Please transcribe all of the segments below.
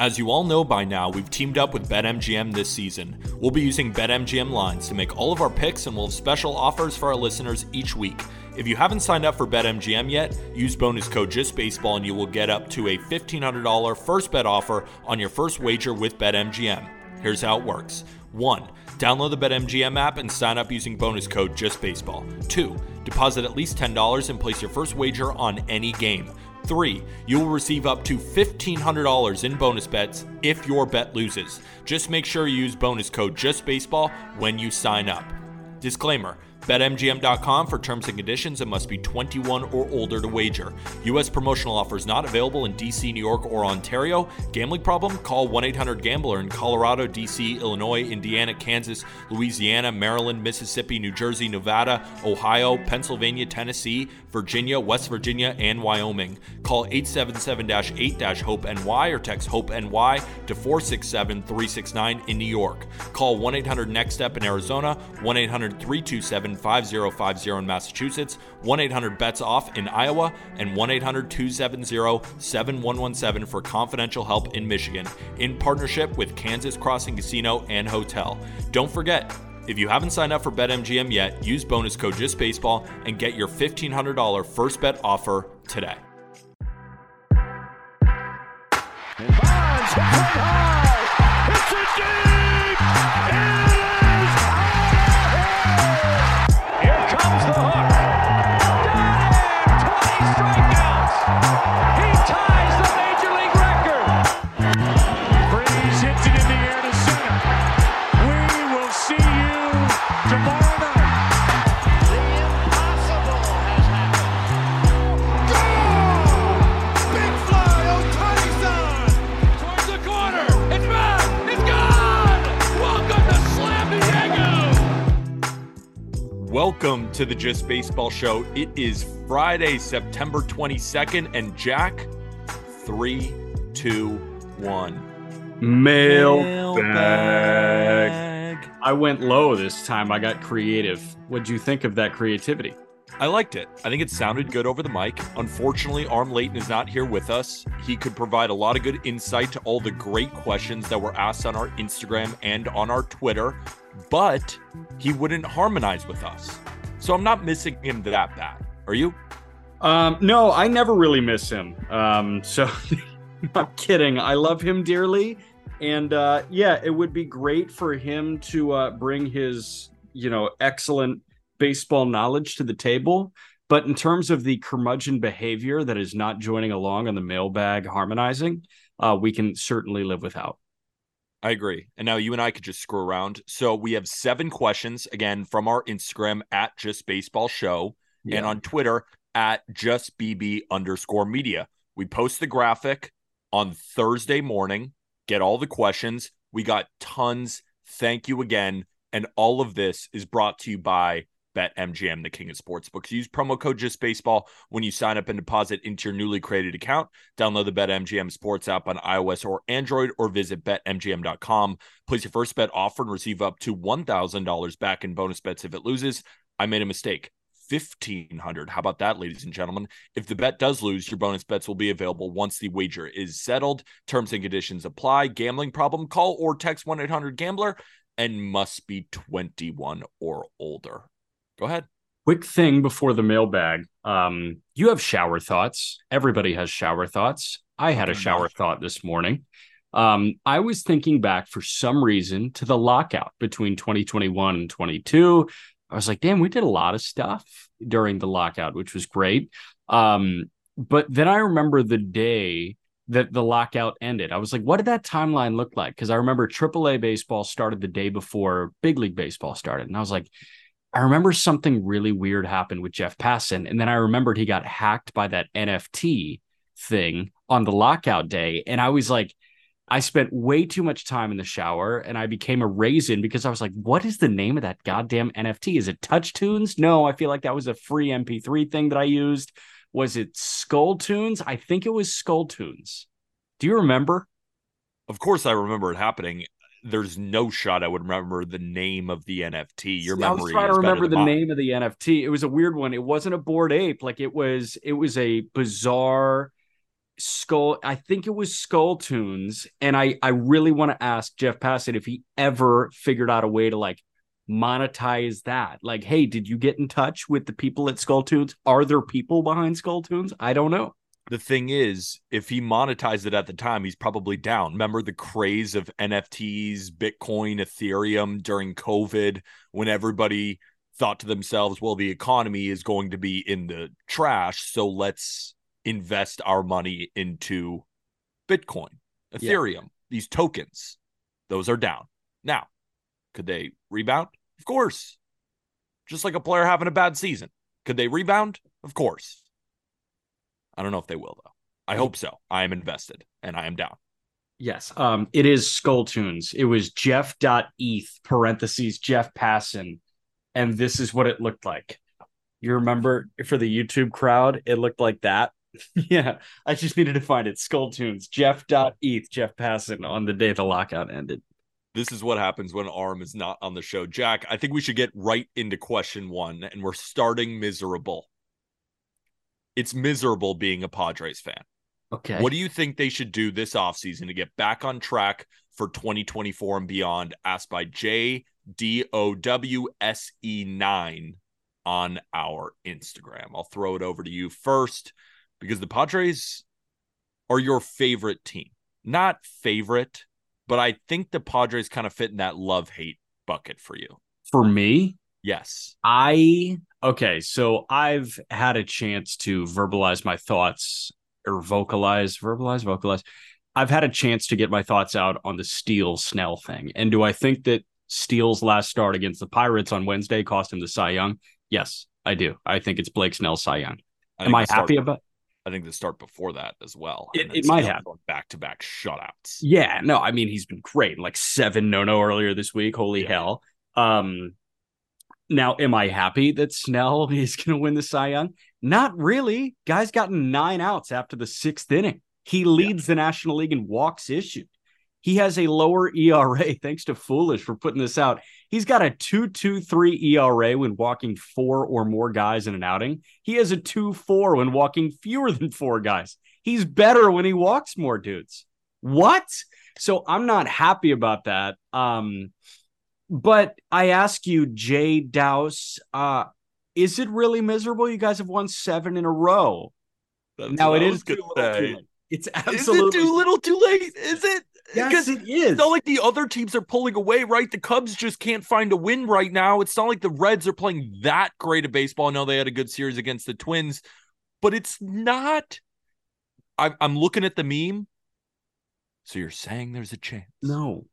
As you all know by now, we've teamed up with BetMGM this season. We'll be using BetMGM lines to make all of our picks, and we'll have special offers for our listeners each week. If you haven't signed up for BetMGM yet, use bonus code JustBaseball and you will get up to a $1,500 first bet offer on your first wager with BetMGM. Here's how it works. 1. Download the BetMGM app and sign up using bonus code JustBaseball. 2. Deposit at least $10 and place your first wager on any game. 3. You will receive up to $1,500 in bonus bets if your bet loses. Just make sure you use bonus code JustBaseball when you sign up. Disclaimer, BetMGM.com for terms and conditions and must be 21 or older to wager. U.S. promotional offers not available in D.C., New York, or Ontario. Gambling problem? Call 1-800-GAMBLER in Colorado, D.C., Illinois, Indiana, Kansas, Louisiana, Maryland, Mississippi, New Jersey, Nevada, Ohio, Pennsylvania, Tennessee, Virginia, West Virginia, and Wyoming. Call 877-8-HOPE-NY or text HOPE-NY to 467-369 in New York. Call 1-800-NEXT-STEP in Arizona, 1-800-327-5050 in Massachusetts, 1-800-BETS-OFF in Iowa, and 1-800-270-7117 for confidential help in Michigan, in partnership with Kansas Crossing Casino and Hotel. Don't forget, if you haven't signed up for BetMGM yet, use bonus code JustBaseball and get your $1,500 first bet offer today. Welcome to the Just Baseball Show. It is Friday, September 22nd, and Jack, 3, 2, 1. Mailbag. I went low this time. I got creative. What'd you think of that creativity? I liked it. I think it sounded good over the mic. Unfortunately, Aram Leighton is not here with us. He could provide a lot of good insight to all the great questions that were asked on our Instagram and on our Twitter, but he wouldn't harmonize with us. So I'm not missing him that bad. Are you? No, I never really miss him. So I'm kidding. I love him dearly. And yeah, it would be great for him to bring his, excellent baseball knowledge to the table. But in terms of the curmudgeon behavior that is not joining along on the mailbag harmonizing, we can certainly live without. I agree. And now you and I could just screw around. So we have 7 questions, again, from our Instagram at Just Baseball Show and on Twitter at JustBB_media. We post the graphic on Thursday morning, get all the questions. We got tons. Thank you again. And all of this is brought to you by BetMGM, the king of sportsbooks. Use promo code JustBaseball when you sign up and deposit into your newly created account. Download the BetMGM Sports app on iOS or Android, or visit BetMGM.com. Place your first bet offer and receive up to $1,000 back in bonus bets if it loses. I made a mistake. $1,500. How about that, ladies and gentlemen? If the bet does lose, your bonus bets will be available once the wager is settled. Terms and conditions apply. Gambling problem? Call or text 1-800-GAMBLER and must be 21 or older. Go ahead. Quick thing before the mailbag. You have shower thoughts. Everybody has shower thoughts. I had a shower thought this morning. I was thinking back for some reason to the lockout between 2021 and 22. I was like, damn, we did a lot of stuff during the lockout, which was great. But then I remember the day that the lockout ended. I was like, what did that timeline look like? Because I remember AAA baseball started the day before big league baseball started. And I was like, I remember something really weird happened with Jeff Passan, and then I remembered he got hacked by that NFT thing on the lockout day. And I was like, I spent way too much time in the shower, and I became a raisin because I was like, what is the name of that goddamn NFT? Is it Touchtunes? No, I feel like that was a free MP3 thing that I used. Was it Skulltoons? I think it was Skulltoons. Do you remember? Of course I remember it happening. There's no shot I would remember the name of the NFT. Your memory is better than mine. I was trying to remember the name of the NFT. It was a weird one. It wasn't a Bored Ape. It was a bizarre Skulltoons, and I really want to ask Jeff Passan if he ever figured out a way to like monetize that. Like, hey, did you get in touch with the people at Skulltoons? Are there people behind Skulltoons? I don't know. The thing is, if he monetized it at the time, he's probably down. Remember the craze of NFTs, Bitcoin, Ethereum during COVID, when everybody thought to themselves, well, the economy is going to be in the trash, so let's invest our money into Bitcoin, Ethereum, these tokens. Those are down. Now, could they rebound? Of course. Just like a player having a bad season. Could they rebound? Of course. I don't know if they will, though. I hope so. I am invested, and I am down. Yes, it is Skulltoons. It was Jeff.eth, parentheses, Jeff Passan, and this is what it looked like. You remember, for the YouTube crowd, it looked like that? Yeah, I just needed to find it. Skulltoons, Jeff.eth, Jeff Passan, on the day the lockout ended. This is what happens when Aram is not on the show. Jack, I think we should get right into question one, and we're starting miserable. It's miserable being a Padres fan. Okay. What do you think they should do this offseason to get back on track for 2024 and beyond? Asked by JDOWSE9 on our Instagram. I'll throw it over to you first, because the Padres are your favorite team. Not favorite, but I think the Padres kind of fit in that love-hate bucket for you. For me? Yes. Okay, so I've had a chance to verbalize my thoughts, or vocalize. I've had a chance to get my thoughts out on the Steele Snell thing. And do I think that Steele's last start against the Pirates on Wednesday cost him the Cy Young? Yes, I do. I think it's Blake Snell Cy Young. Am I happy about it? I think the start before that as well. It might have back-to-back shutouts. Yeah, no, I mean, he's been great. Like 7 no-no earlier this week. Holy hell. Now, am I happy that Snell is going to win the Cy Young? Not really. Guy's gotten 9 outs after the 6th inning. He leads the National League in walks issued. He has a lower ERA, thanks to Foolish for putting this out. He's got a 2.23 ERA when walking 4 or more guys in an outing. He has a 2.4 when walking fewer than 4 guys. He's better when he walks more dudes. What? So I'm not happy about that. But I ask you, Jay Douse, is it really miserable? You guys have won 7 in a row. That's now, it is too little too late. It's absolutely... Is it too little too late? Is it? Yes, it is. It's not like the other teams are pulling away, right? The Cubs just can't find a win right now. It's not like the Reds are playing that great of baseball. I know they had a good series against the Twins, but it's not... I'm looking at the meme. So you're saying there's a chance? No.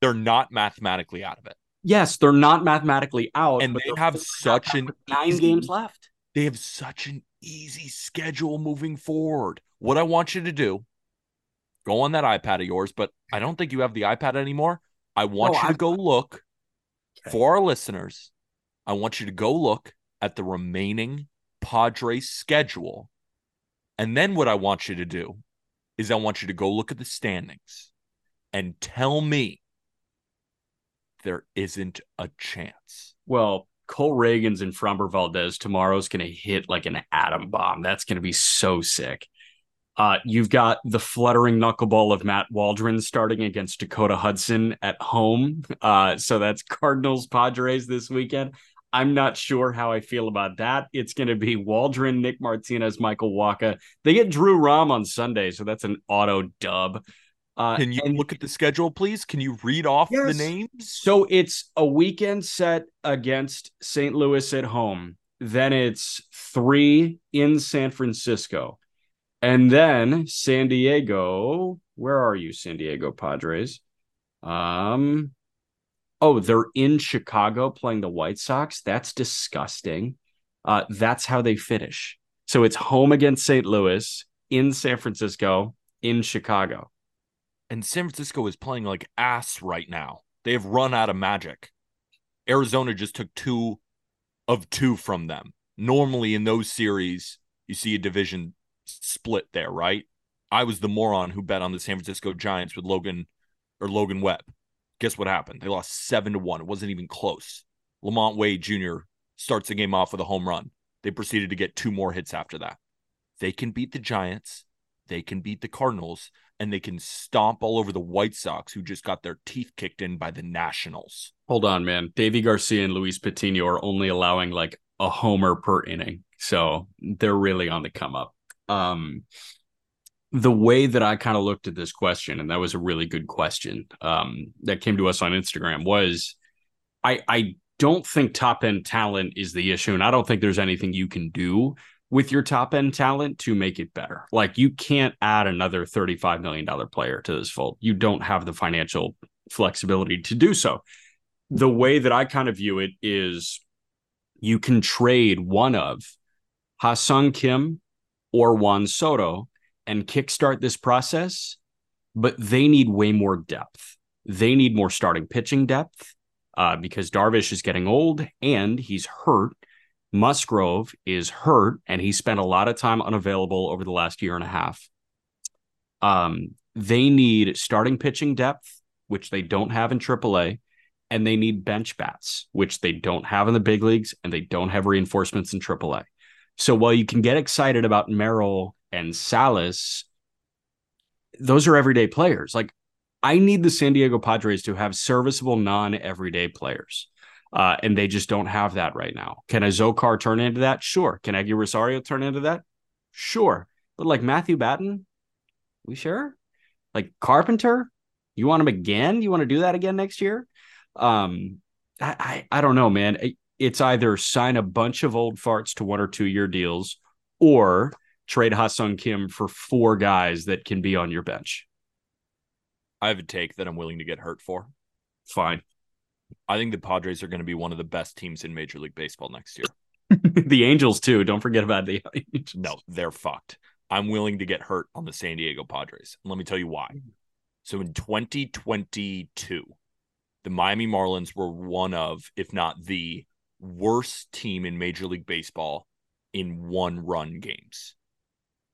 They're not mathematically out of it. Yes, they're not mathematically out. And they have such an 9 games left. They have such an easy schedule moving forward. What I want you to do, go on that iPad of yours, but I don't think you have the iPad anymore. I want you to go look, for our listeners, I want you to go look at the remaining Padres schedule. And then what I want you to do is I want you to go look at the standings and tell me there isn't a chance. Well, Cole Ragans and Framber Valdez tomorrow's going to hit like an atom bomb. That's going to be so sick. You've got the fluttering knuckleball of Matt Waldron starting against Dakota Hudson at home. So that's Cardinals Padres this weekend. I'm not sure how I feel about that. It's going to be Waldron, Nick Martinez, Michael Wacha. They get Drew Rom on Sunday, so that's an auto dub. Can you look at the schedule, please? Can you read off the names? So it's a weekend set against St. Louis at home. Then it's 3 in San Francisco. And then San Diego. Where are you, San Diego Padres? They're in Chicago playing the White Sox. That's disgusting. That's how they finish. So it's home against St. Louis, in San Francisco, in Chicago. And San Francisco is playing like ass right now. They have run out of magic. Arizona just took 2 of 2 from them. Normally in those series, you see a division split there, right? I was the moron who bet on the San Francisco Giants with Logan Webb. Guess what happened? They lost 7-1. It wasn't even close. Lamont Wade Jr. starts the game off with a home run. They proceeded to get 2 more hits after that. They can beat the Giants, they can beat the Cardinals, and they can stomp all over the White Sox, who just got their teeth kicked in by the Nationals. Hold on, man. Davey Garcia and Luis Patino are only allowing like a homer per inning. So they're really on the come up. The way that I kind of looked at this question, and that was a really good question that came to us on Instagram, was I don't think top-end talent is the issue, and I don't think there's anything you can do with your top-end talent to make it better. Like, you can't add another $35 million player to this fold. You don't have the financial flexibility to do so. The way that I kind of view it is you can trade one of Ha-Seong Kim or Juan Soto and kickstart this process, but they need way more depth. They need more starting pitching depth because Darvish is getting old and he's hurt. Musgrove is hurt, and he spent a lot of time unavailable over the last year and a half. They need starting pitching depth, which they don't have in AAA, and they need bench bats, which they don't have in the big leagues, and they don't have reinforcements in AAA. So while you can get excited about Merrill and Salas, those are everyday players. Like, I need the San Diego Padres to have serviceable non-everyday players. And they just don't have that right now. Can Azócar turn into that? Sure. Can Eggy Rosario turn into that? Sure. But like Matthew Batten, we sure? Like Carpenter, you want him again? You want to do that again next year? I don't know, man. It's either sign a bunch of old farts to 1 or 2 year deals or trade Ha-Seong Kim for 4 guys that can be on your bench. I have a take that I'm willing to get hurt for. Fine. I think the Padres are going to be one of the best teams in Major League Baseball next year. The Angels, too. Don't forget about the Angels. No, they're fucked. I'm willing to get hurt on the San Diego Padres. Let me tell you why. So in 2022, the Miami Marlins were one of, if not the worst team in Major League Baseball in one-run games.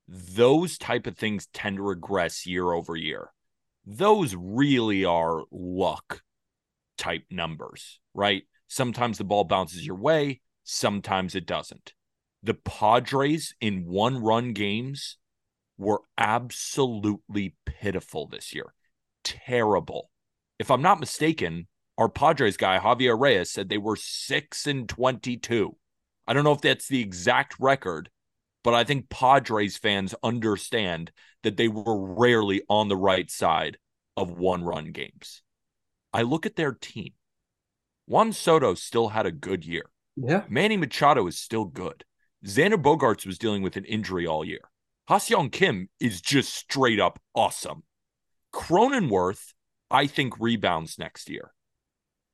Those type of things tend to regress year over year. Those really are luck type numbers, right? Sometimes the ball bounces your way, sometimes it doesn't. The Padres in one-run games were absolutely pitiful this year. Terrible. If I'm not mistaken, our Padres guy, Javier Reyes, said they were 6-22. I don't know if that's the exact record, but I think Padres fans understand that they were rarely on the right side of one-run games. I look at their team. Juan Soto still had a good year. Yeah. Manny Machado is still good. Xander Bogaerts was dealing with an injury all year. Ha-Seong Kim is just straight up awesome. Cronenworth, I think, rebounds next year.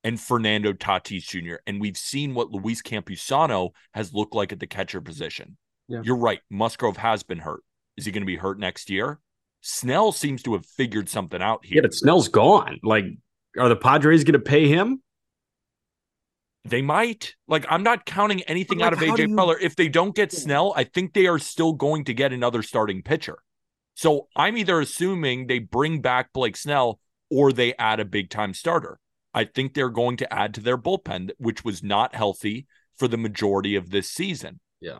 And Fernando Tatis Jr. And we've seen what Luis Campusano has looked like at the catcher position. Yeah. You're right. Musgrove has been hurt. Is he going to be hurt next year? Snell seems to have figured something out here. Yeah, but Snell's gone. Like, are the Padres going to pay him? They might. Like, I'm not counting anything out of A.J. Preller. If they don't get Snell, I think they are still going to get another starting pitcher. So I'm either assuming they bring back Blake Snell or they add a big-time starter. I think they're going to add to their bullpen, which was not healthy for the majority of this season. Yeah.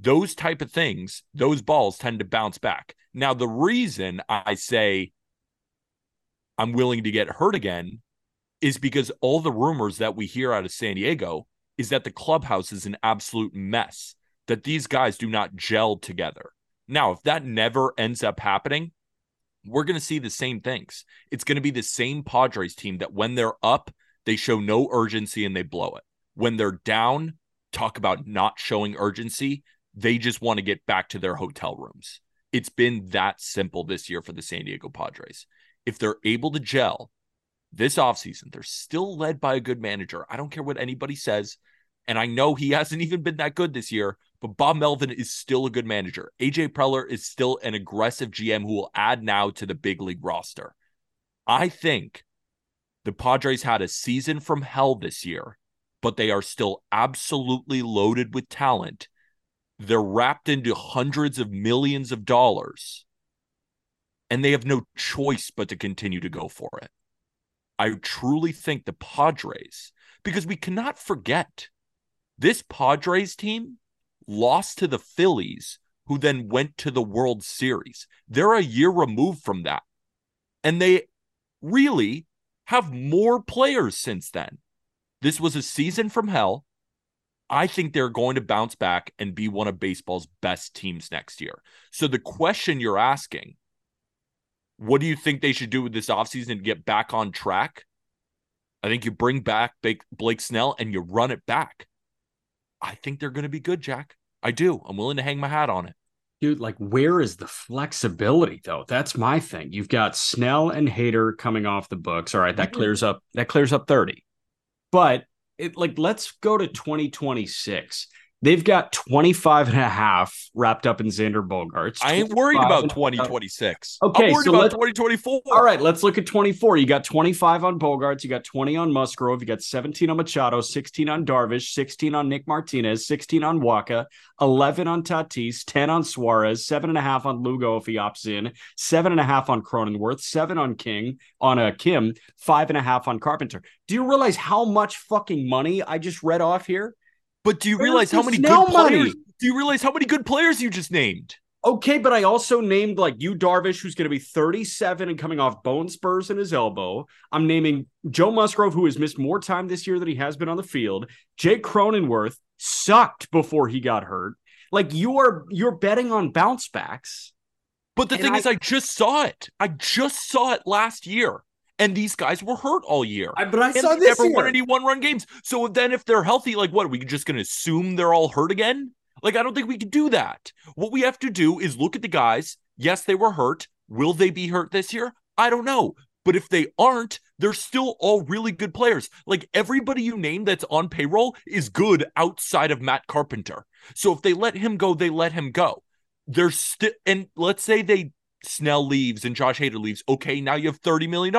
Those type of things, those balls tend to bounce back. Now, the reason I say I'm willing to get hurt again is because all the rumors that we hear out of San Diego is that the clubhouse is an absolute mess, that these guys do not gel together. Now, if that never ends up happening, we're going to see the same things. It's going to be the same Padres team that when they're up, they show no urgency and they blow it. When they're down, talk about not showing urgency. They just want to get back to their hotel rooms. It's been that simple this year for the San Diego Padres. If they're able to gel this offseason, they're still led by a good manager. I don't care what anybody says. And I know he hasn't even been that good this year, but Bob Melvin is still a good manager. A.J. Preller is still an aggressive GM who will add now to the big league roster. I think the Padres had a season from hell this year, but they are still absolutely loaded with talent. They're wrapped into hundreds of millions of dollars. And they have no choice but to continue to go for it. I truly think the Padres, because we cannot forget, this Padres team lost to the Phillies who then went to the World Series. They're a year removed from that. And they really have more players since then. This was a season from hell. I think they're going to bounce back and be one of baseball's best teams next year. So the question you're asking, what do you think they should do with this offseason to get back on track? I think you bring back Blake Snell and you run it back. I think they're going to be good, Jack. I do. I'm willing to hang my hat on it. Dude, like, where is the flexibility, though? That's my thing. You've got Snell and Hader coming off the books. All right, that clears up 30. But, let's go to 2026. They've got 25 and a half wrapped up in Xander Bogaerts. I ain't worried about 2026. Okay, I'm worried about 2024. All right, let's look at 24. You got 25 on Bogaerts. You got 20 on Musgrove. You got 17 on Machado, 16 on Darvish, 16 on Nick Martinez, 16 on Waka, 11 on Tatis, 10 on Suarez, 7.5 on Lugo if he opts in, 7.5 on Cronenworth, 7 on Kim, 5.5 on Carpenter. Do you realize how much fucking money I just read off here? But do you realize how many good players? Do you realize how many good players you just named? Okay, but I also named Yu Darvish, who's going to be 37 and coming off bone spurs in his elbow. I'm naming Joe Musgrove, who has missed more time this year than he has been on the field. Jake Cronenworth sucked before he got hurt. You're betting on bounce backs. But the thing is, I just saw it. I just saw it last year. And these guys were hurt all year. But I saw this year. They never won any one-run games. So then if they're healthy, what, are we just going to assume they're all hurt again? I don't think we can do that. What we have to do is look at the guys. Yes, they were hurt. Will they be hurt this year? I don't know. But if they aren't, they're still all really good players. Everybody you name that's on payroll is good outside of Matt Carpenter. So if they let him go, they let him go. There's still, and let's say Snell leaves and Josh Hader leaves. Okay, now you have $30 million.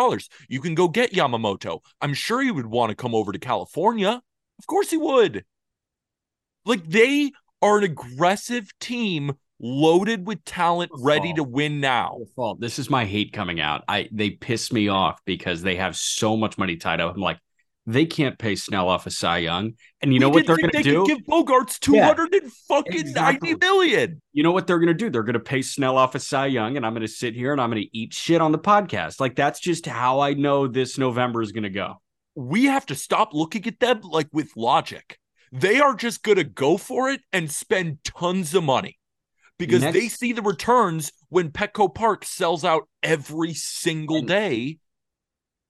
You can go get Yamamoto. I'm sure he would want to come over to California. Of course he would. They are an aggressive team loaded with talent ready to win now. This is my hate coming out. They piss me off because they have so much money tied up. I'm like, they can't pay Snell off of Cy Young. And you know what they're going to do? They can give Bogaerts $290 million. You know what they're going to do? They're going to pay Snell off of Cy Young, and I'm going to sit here and I'm going to eat shit on the podcast. That's just how I know this November is going to go. We have to stop looking at them with logic. They are just going to go for it and spend tons of money because they see the returns when Petco Park sells out every single day.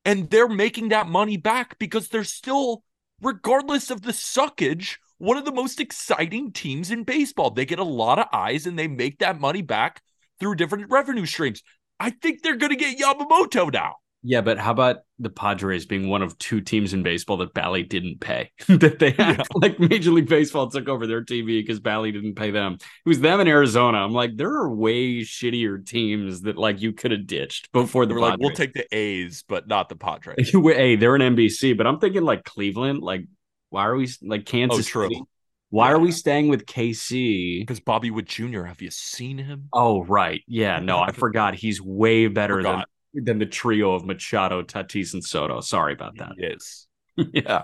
And they're making that money back because they're still, regardless of the suckage, one of the most exciting teams in baseball. They get a lot of eyes and they make that money back through different revenue streams. I think they're going to get Yamamoto now. Yeah, but how about the Padres being one of two teams in baseball that Bally didn't pay? That they had, Major League Baseball took over their TV because Bally didn't pay them. It was them in Arizona. I'm there are way shittier teams that you could have ditched before the Padres. We'll take the A's, but not the Padres. Hey, they're an NBC, but I'm thinking Cleveland. Why are we Kansas? Oh, true. City? Why are we staying with KC? Because Bobby Wood Jr. Have you seen him? Oh, right. Yeah. No, I forgot. He's way better than the trio of Machado, Tatis, and Soto. Sorry about that. Yes. Yeah.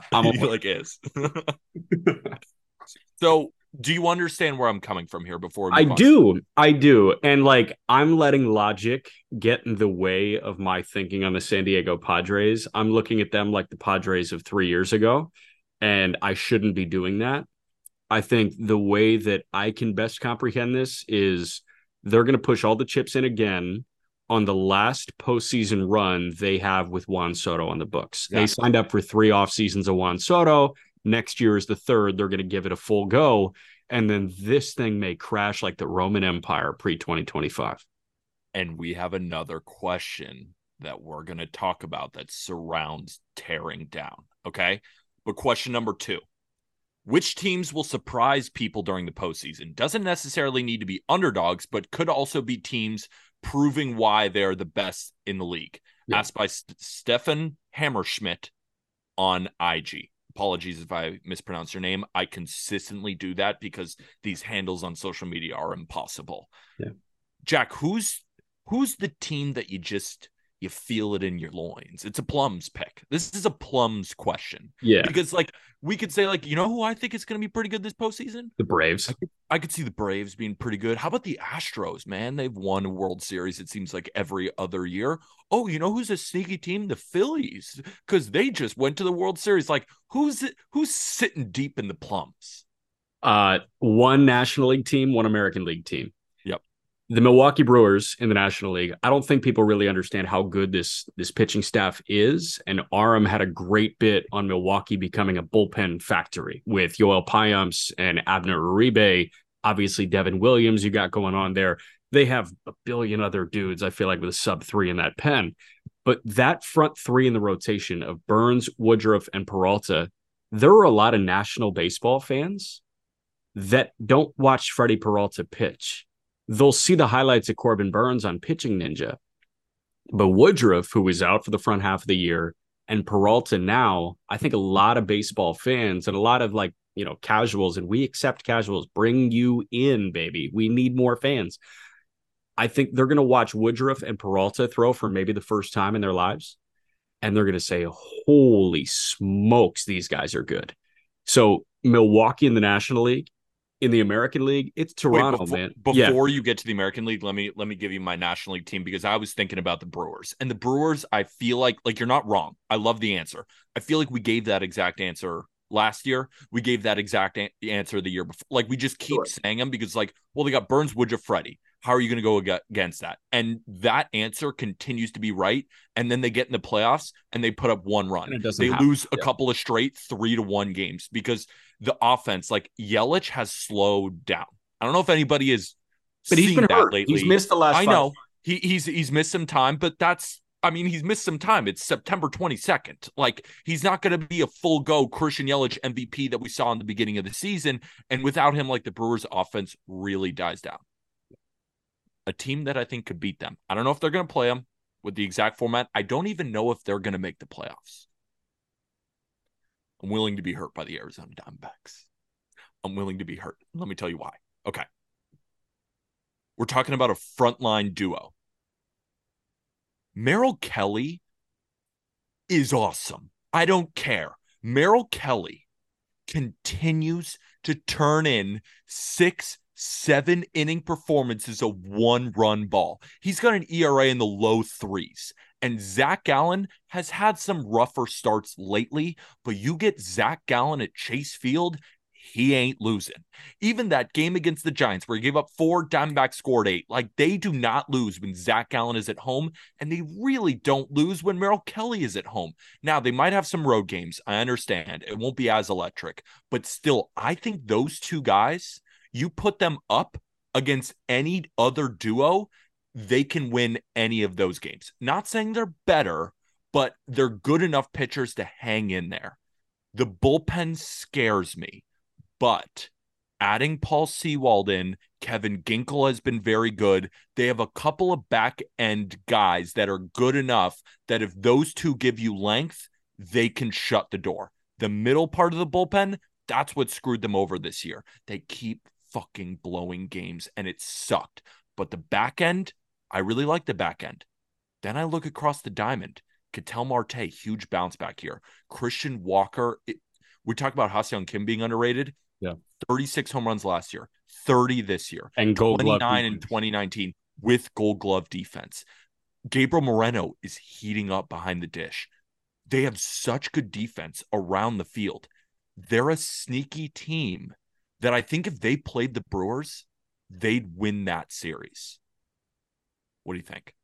Is. So do you understand where I'm coming from here before? I do. And I'm letting logic get in the way of my thinking on the San Diego Padres. I'm looking at them like the Padres of 3 years ago, and I shouldn't be doing that. I think the way that I can best comprehend this is they're going to push all the chips in again on the last postseason run they have with Juan Soto on the books. Exactly. They signed up for 3 off seasons of Juan Soto. Next year is the third. They're going to give it a full go. And then this thing may crash like the Roman Empire pre-2025. And we have another question that we're going to talk about that surrounds tearing down. Okay. But question number 2, which teams will surprise people during the postseason? Doesn't necessarily need to be underdogs, but could also be teams proving why they're the best in the league. Yeah. Asked by Stefan Hammerschmidt on IG. Apologies if I mispronounce your name. I consistently do that because these handles on social media are impossible. Yeah. Jack, who's the team that you just you feel it in your loins. It's a Plums pick. This is a Plums question. Yeah. Because, like, we could say, like, you know who I think is going to be pretty good this postseason? The Braves. I could see the Braves being pretty good. How about the Astros, man? They've won a World Series, it seems like, every other year. Oh, you know who's a sneaky team? The Phillies. Because they just went to the World Series. Like, who's sitting deep in the Plums? One National League team, one American League team. The Milwaukee Brewers in the National League. I don't think people really understand how good this pitching staff is. And Aram had a great bit on Milwaukee becoming a bullpen factory with Yoel Piamps and Abner Uribe. Obviously, Devin Williams you got going on there. They have a billion other dudes, I feel like, with a sub-3 in that pen. But that front three in the rotation of Burns, Woodruff, and Peralta, there were a lot of national baseball fans that don't watch Freddie Peralta pitch. They'll see the highlights of Corbin Burns on Pitching Ninja. But Woodruff, who was out for the front half of the year, and Peralta now, I think a lot of baseball fans and a lot of, like, you know, casuals, and we accept casuals, bring you in, baby. We need more fans. I think they're going to watch Woodruff and Peralta throw for maybe the first time in their lives, and they're going to say, holy smokes, these guys are good. So Milwaukee in the National League. In the American League, it's Toronto. Wait, before you get to the American League, let me give you my National League team, because I was thinking about the Brewers. And the Brewers, I feel like you're not wrong. I love the answer. I feel like we gave that exact answer last year. We gave that exact answer the year before. Like, we just keep saying them because, like, well, they got Burns, Woodruff, Freddie. How are you going to go against that? And that answer continues to be right. And then they get in the playoffs and they put up one run. They lose a couple of straight 3-1 games because the offense, like, Yelich has slowed down. I don't know if anybody has seen that hurt lately. He's missed the last five. I know. He's missed some time, but he's missed some time. It's September 22nd. Like, he's not going to be a full-go Christian Yelich MVP that we saw in the beginning of the season. And without him, like, the Brewers' offense really dies down. A team that I think could beat them. I don't know if they're going to play them with the exact format. I don't even know if they're going to make the playoffs. I'm willing to be hurt by the Arizona Diamondbacks. I'm willing to be hurt. Let me tell you why. Okay. We're talking about a frontline duo. Merrill Kelly is awesome. I don't care. Merrill Kelly continues to turn in 6-7 inning performances of one-run ball. He's got an ERA in the low 3s. And Zach Gallen has had some rougher starts lately, but you get Zach Gallen at Chase Field, he ain't losing. Even that game against the Giants where he gave up 4, Diamondbacks scored 8. Like, they do not lose when Zach Gallen is at home, and they really don't lose when Merrill Kelly is at home. Now, they might have some road games. I understand. It won't be as electric. But still, I think those two guys, you put them up against any other duo, they can win any of those games. Not saying they're better, but they're good enough pitchers to hang in there. The bullpen scares me, but adding Paul Sewald in, Kevin Ginkel has been very good. They have a couple of back-end guys that are good enough that if those two give you length, they can shut the door. The middle part of the bullpen, that's what screwed them over this year. They keep fucking blowing games, and it sucked. But the back end, I really like the back end. Then I look across the diamond. Ketel Marte, huge bounce back here. Christian Walker, we talk about Ha-Seong Kim being underrated. Yeah, 36 home runs last year, 30 this year, and Gold Glove 29 in 2019 with Gold Glove defense. Gabriel Moreno is heating up behind the dish. They have such good defense around the field. They're a sneaky team that I think if they played the Brewers, they'd win that series. What do you think?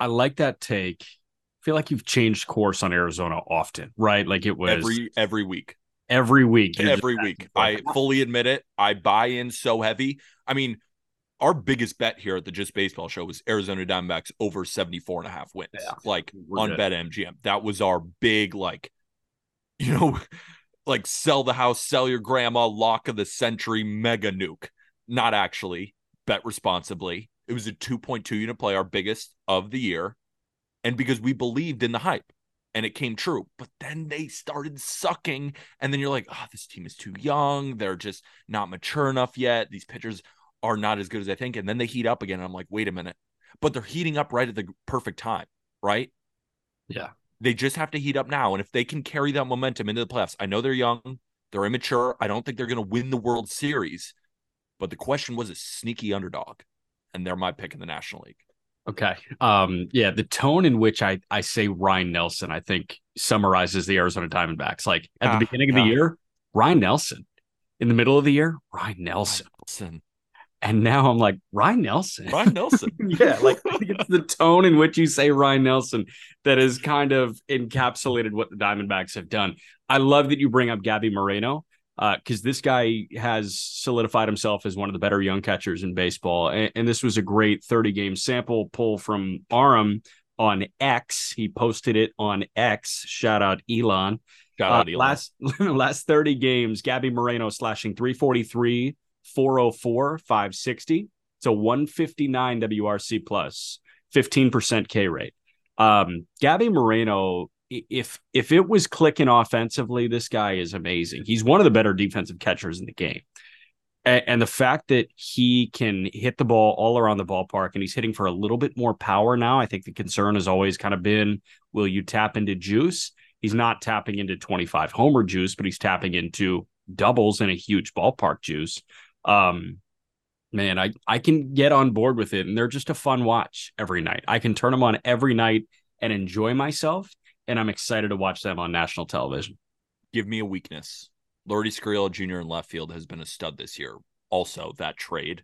I like that take. I feel like you've changed course on Arizona often, right? Like it was every week. Every week. Every week. I fully admit it. I buy in so heavy. I mean, our biggest bet here at the Just Baseball Show was Arizona Diamondbacks over 74.5 wins. Yeah, like on BetMGM. That was our big, like, you know, like sell the house, sell your grandma, lock of the century, mega nuke. Not actually, bet responsibly. It was a 2.2 unit play, our biggest of the year. And because we believed in the hype and it came true, but then they started sucking. And then you're like, oh, this team is too young. They're just not mature enough yet. These pitchers are not as good as I think. And then they heat up again. And I'm like, wait a minute, but they're heating up right at the perfect time. right? Yeah. They just have to heat up now. And if they can carry that momentum into the playoffs, I know they're young, they're immature. I don't think they're going to win the World Series. But the question was a sneaky underdog, and they're my pick in the National League. Okay. Yeah, the tone in which I say Ryan Nelson, I think, summarizes the Arizona Diamondbacks. Like, at the beginning of the year, Ryan Nelson. In the middle of the year, Ryan Nelson. And now I'm like, Ryan Nelson. Ryan Nelson. Yeah, like it's the tone in which you say Ryan Nelson that has kind of encapsulated what the Diamondbacks have done. I love that you bring up Gabby Moreno because this guy has solidified himself as one of the better young catchers in baseball. And this was a great 30-game sample pull from Aram on X. He posted it on X. Shout out Elon. Last 30 games, Gabby Moreno slashing .343. 404, 560. It's a 159 WRC plus, 15% K rate. Gabby Moreno, if it was clicking offensively, this guy is amazing. He's one of the better defensive catchers in the game. And the fact that he can hit the ball all around the ballpark and he's hitting for a little bit more power now, I think the concern has always kind of been, will you tap into juice? He's not tapping into 25 homer juice, but he's tapping into doubles and a huge ballpark juice. Man, I can get on board with it, and they're just a fun watch every night. I can turn them on every night and enjoy myself, and I'm excited to watch them on national television. Give me a weakness. Lourdes Gurriel Jr. in left field has been a stud this year. Also, that trade,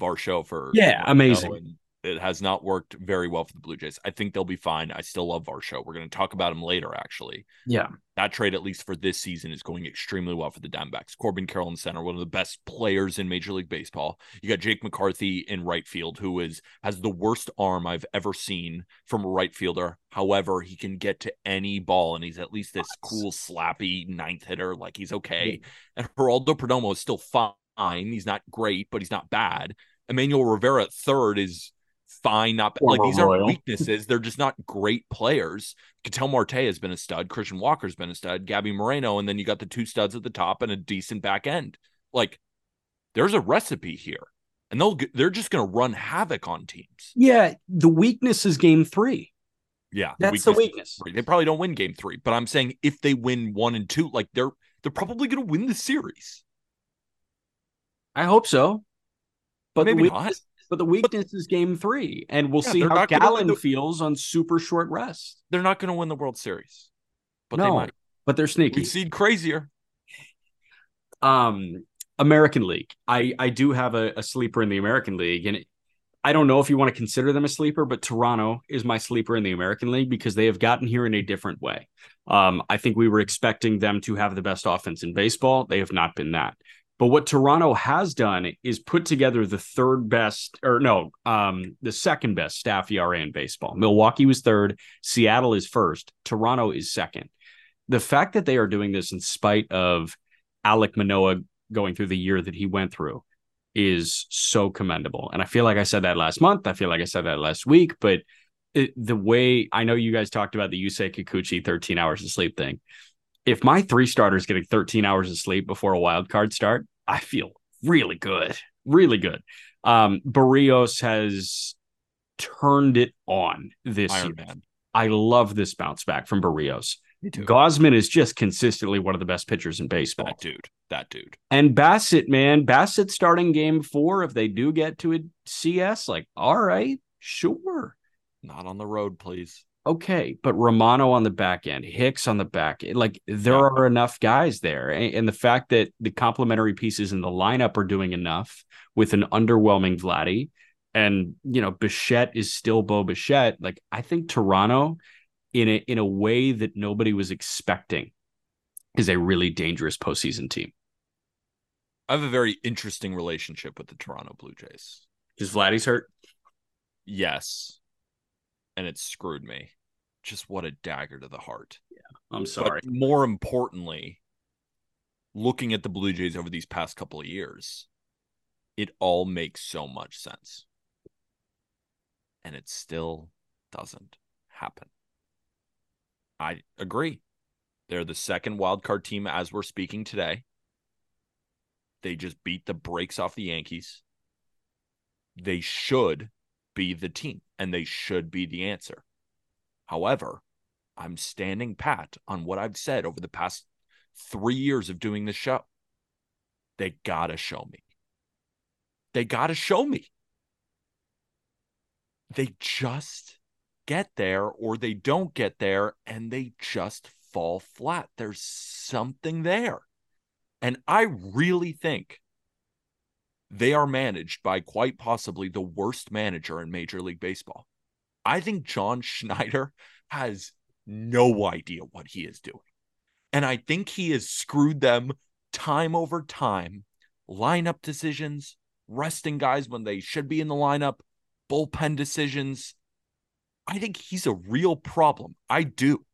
Varsho for... Yeah, amazing. It has not worked very well for the Blue Jays. I think they'll be fine. I still love Varsho. We're going to talk about him later, actually. Yeah. That trade, at least for this season, is going extremely well for the Diamondbacks. Corbin Carroll in center, one of the best players in Major League Baseball. You got Jake McCarthy in right field, who has the worst arm I've ever seen from a right fielder. However, he can get to any ball, and he's at least this cool, slappy ninth hitter. Like, he's okay. Yeah. And Geraldo Perdomo is still fine. He's not great, but he's not bad. Emmanuel Rivera at third is... fine, not bad. Like, these aren't weaknesses. They're just not great players. Ketel Marte has been a stud. Christian Walker's been a stud. Gabby Moreno, and then you got the two studs at the top and a decent back end. Like, there's a recipe here, and they're just going to run havoc on teams. Yeah, the weakness is game three. Yeah, that's the weakness. They probably don't win game three, but I'm saying if they win one and two, like they're probably going to win the series. I hope so, but maybe not. But the weakness is game three, and we'll see how Gallen feels on super short rest. They're not going to win the World Series, but they might. But they're sneaky. We've seen crazier. American League. I do have a sleeper in the American League, and I don't know if you want to consider them a sleeper, but Toronto is my sleeper in the American League because they have gotten here in a different way. I think we were expecting them to have the best offense in baseball. They have not been that. But what Toronto has done is put together the second best staff ERA in baseball. Milwaukee was third. Seattle is first. Toronto is second. The fact that they are doing this in spite of Alek Manoah going through the year that he went through is so commendable. And I feel like I said that last month. I feel like I said that last week. But the way I know you guys talked about the Yusei Kikuchi 13 hours of sleep thing. If my three starters getting 13 hours of sleep before a wild card start, I feel really good, really good. Barrios has turned it on this year. I love this bounce back from Barrios. Gausman is just consistently one of the best pitchers in baseball. That dude. And Bassitt, man. Bassitt starting game four. If they do get to a CS, like, all right, sure. Not on the road, please. Okay, but Romano on the back end, Hicks on the back end, like there are enough guys there. And the fact that the complementary pieces in the lineup are doing enough with an underwhelming Vladdy and, Bichette is still Bo Bichette. Like, I think Toronto in a way that nobody was expecting is a really dangerous postseason team. I have a very interesting relationship with the Toronto Blue Jays. Is Vladdy's hurt? Yes. And it screwed me. Just what a dagger to the heart. Yeah, I'm sorry. But more importantly, looking at the Blue Jays over these past couple of years, it all makes so much sense. And it still doesn't happen. I agree. They're the second wildcard team as we're speaking today. They just beat the brakes off the Yankees. They should be the team, and they should be the answer. However, I'm standing pat on what I've said over the past 3 years of doing this show. They got to show me. They got to show me. They just get there or they don't get there and they just fall flat. There's something there. And I really think they are managed by quite possibly the worst manager in Major League Baseball. I think John Schneider has no idea what he is doing. And I think he has screwed them time over time. Lineup decisions, resting guys when they should be in the lineup, bullpen decisions. I think he's a real problem. I do.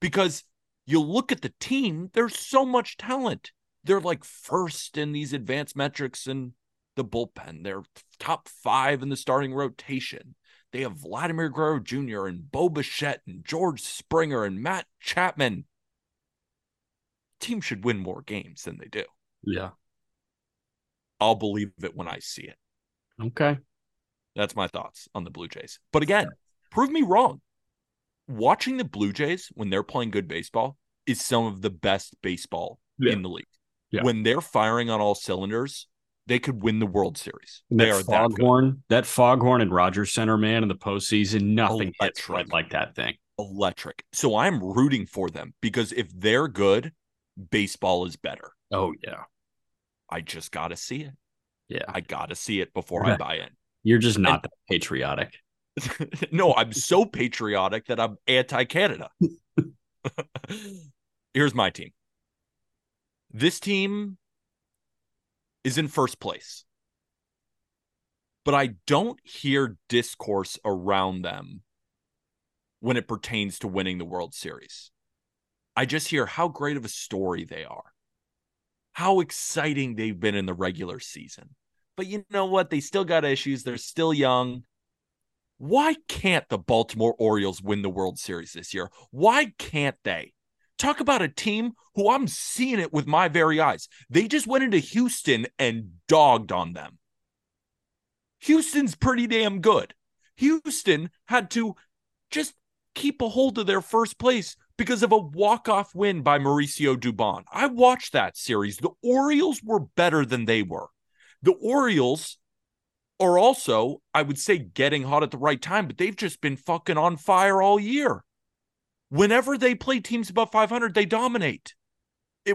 Because you look at the team, there's so much talent. They're like first in these advanced metrics in the bullpen. They're top five in the starting rotation. They have Vladimir Guerrero Jr. and Bo Bichette and George Springer and Matt Chapman. Team should win more games than they do. Yeah. I'll believe it when I see it. Okay. That's my thoughts on the Blue Jays. But again, prove me wrong. Watching the Blue Jays when they're playing good baseball is some of the best baseball in the league. Yeah. When they're firing on all cylinders, they could win the World Series. They are that good. That Foghorn and Rogers Center, man, in the postseason, nothing hits right like that thing. Electric. So I'm rooting for them because if they're good, baseball is better. Oh, yeah. I just got to see it. Yeah. I got to see it before I buy in. You're just not that patriotic. No, I'm so patriotic that I'm anti-Canada. Here's my team. This team is in first place, but I don't hear discourse around them when it pertains to winning the World Series. I just hear how great of a story they are, how exciting they've been in the regular season. But you know what? They still got issues. They're still young. Why can't the Baltimore Orioles win the World Series this year? Why can't they? Talk about a team who I'm seeing it with my very eyes. They just went into Houston and dogged on them. Houston's pretty damn good. Houston had to just keep a hold of their first place because of a walk-off win by Mauricio Dubon. I watched that series. The Orioles were better than they were. The Orioles are also, I would say, getting hot at the right time, but they've just been fucking on fire all year. Whenever they play teams above 500, they dominate.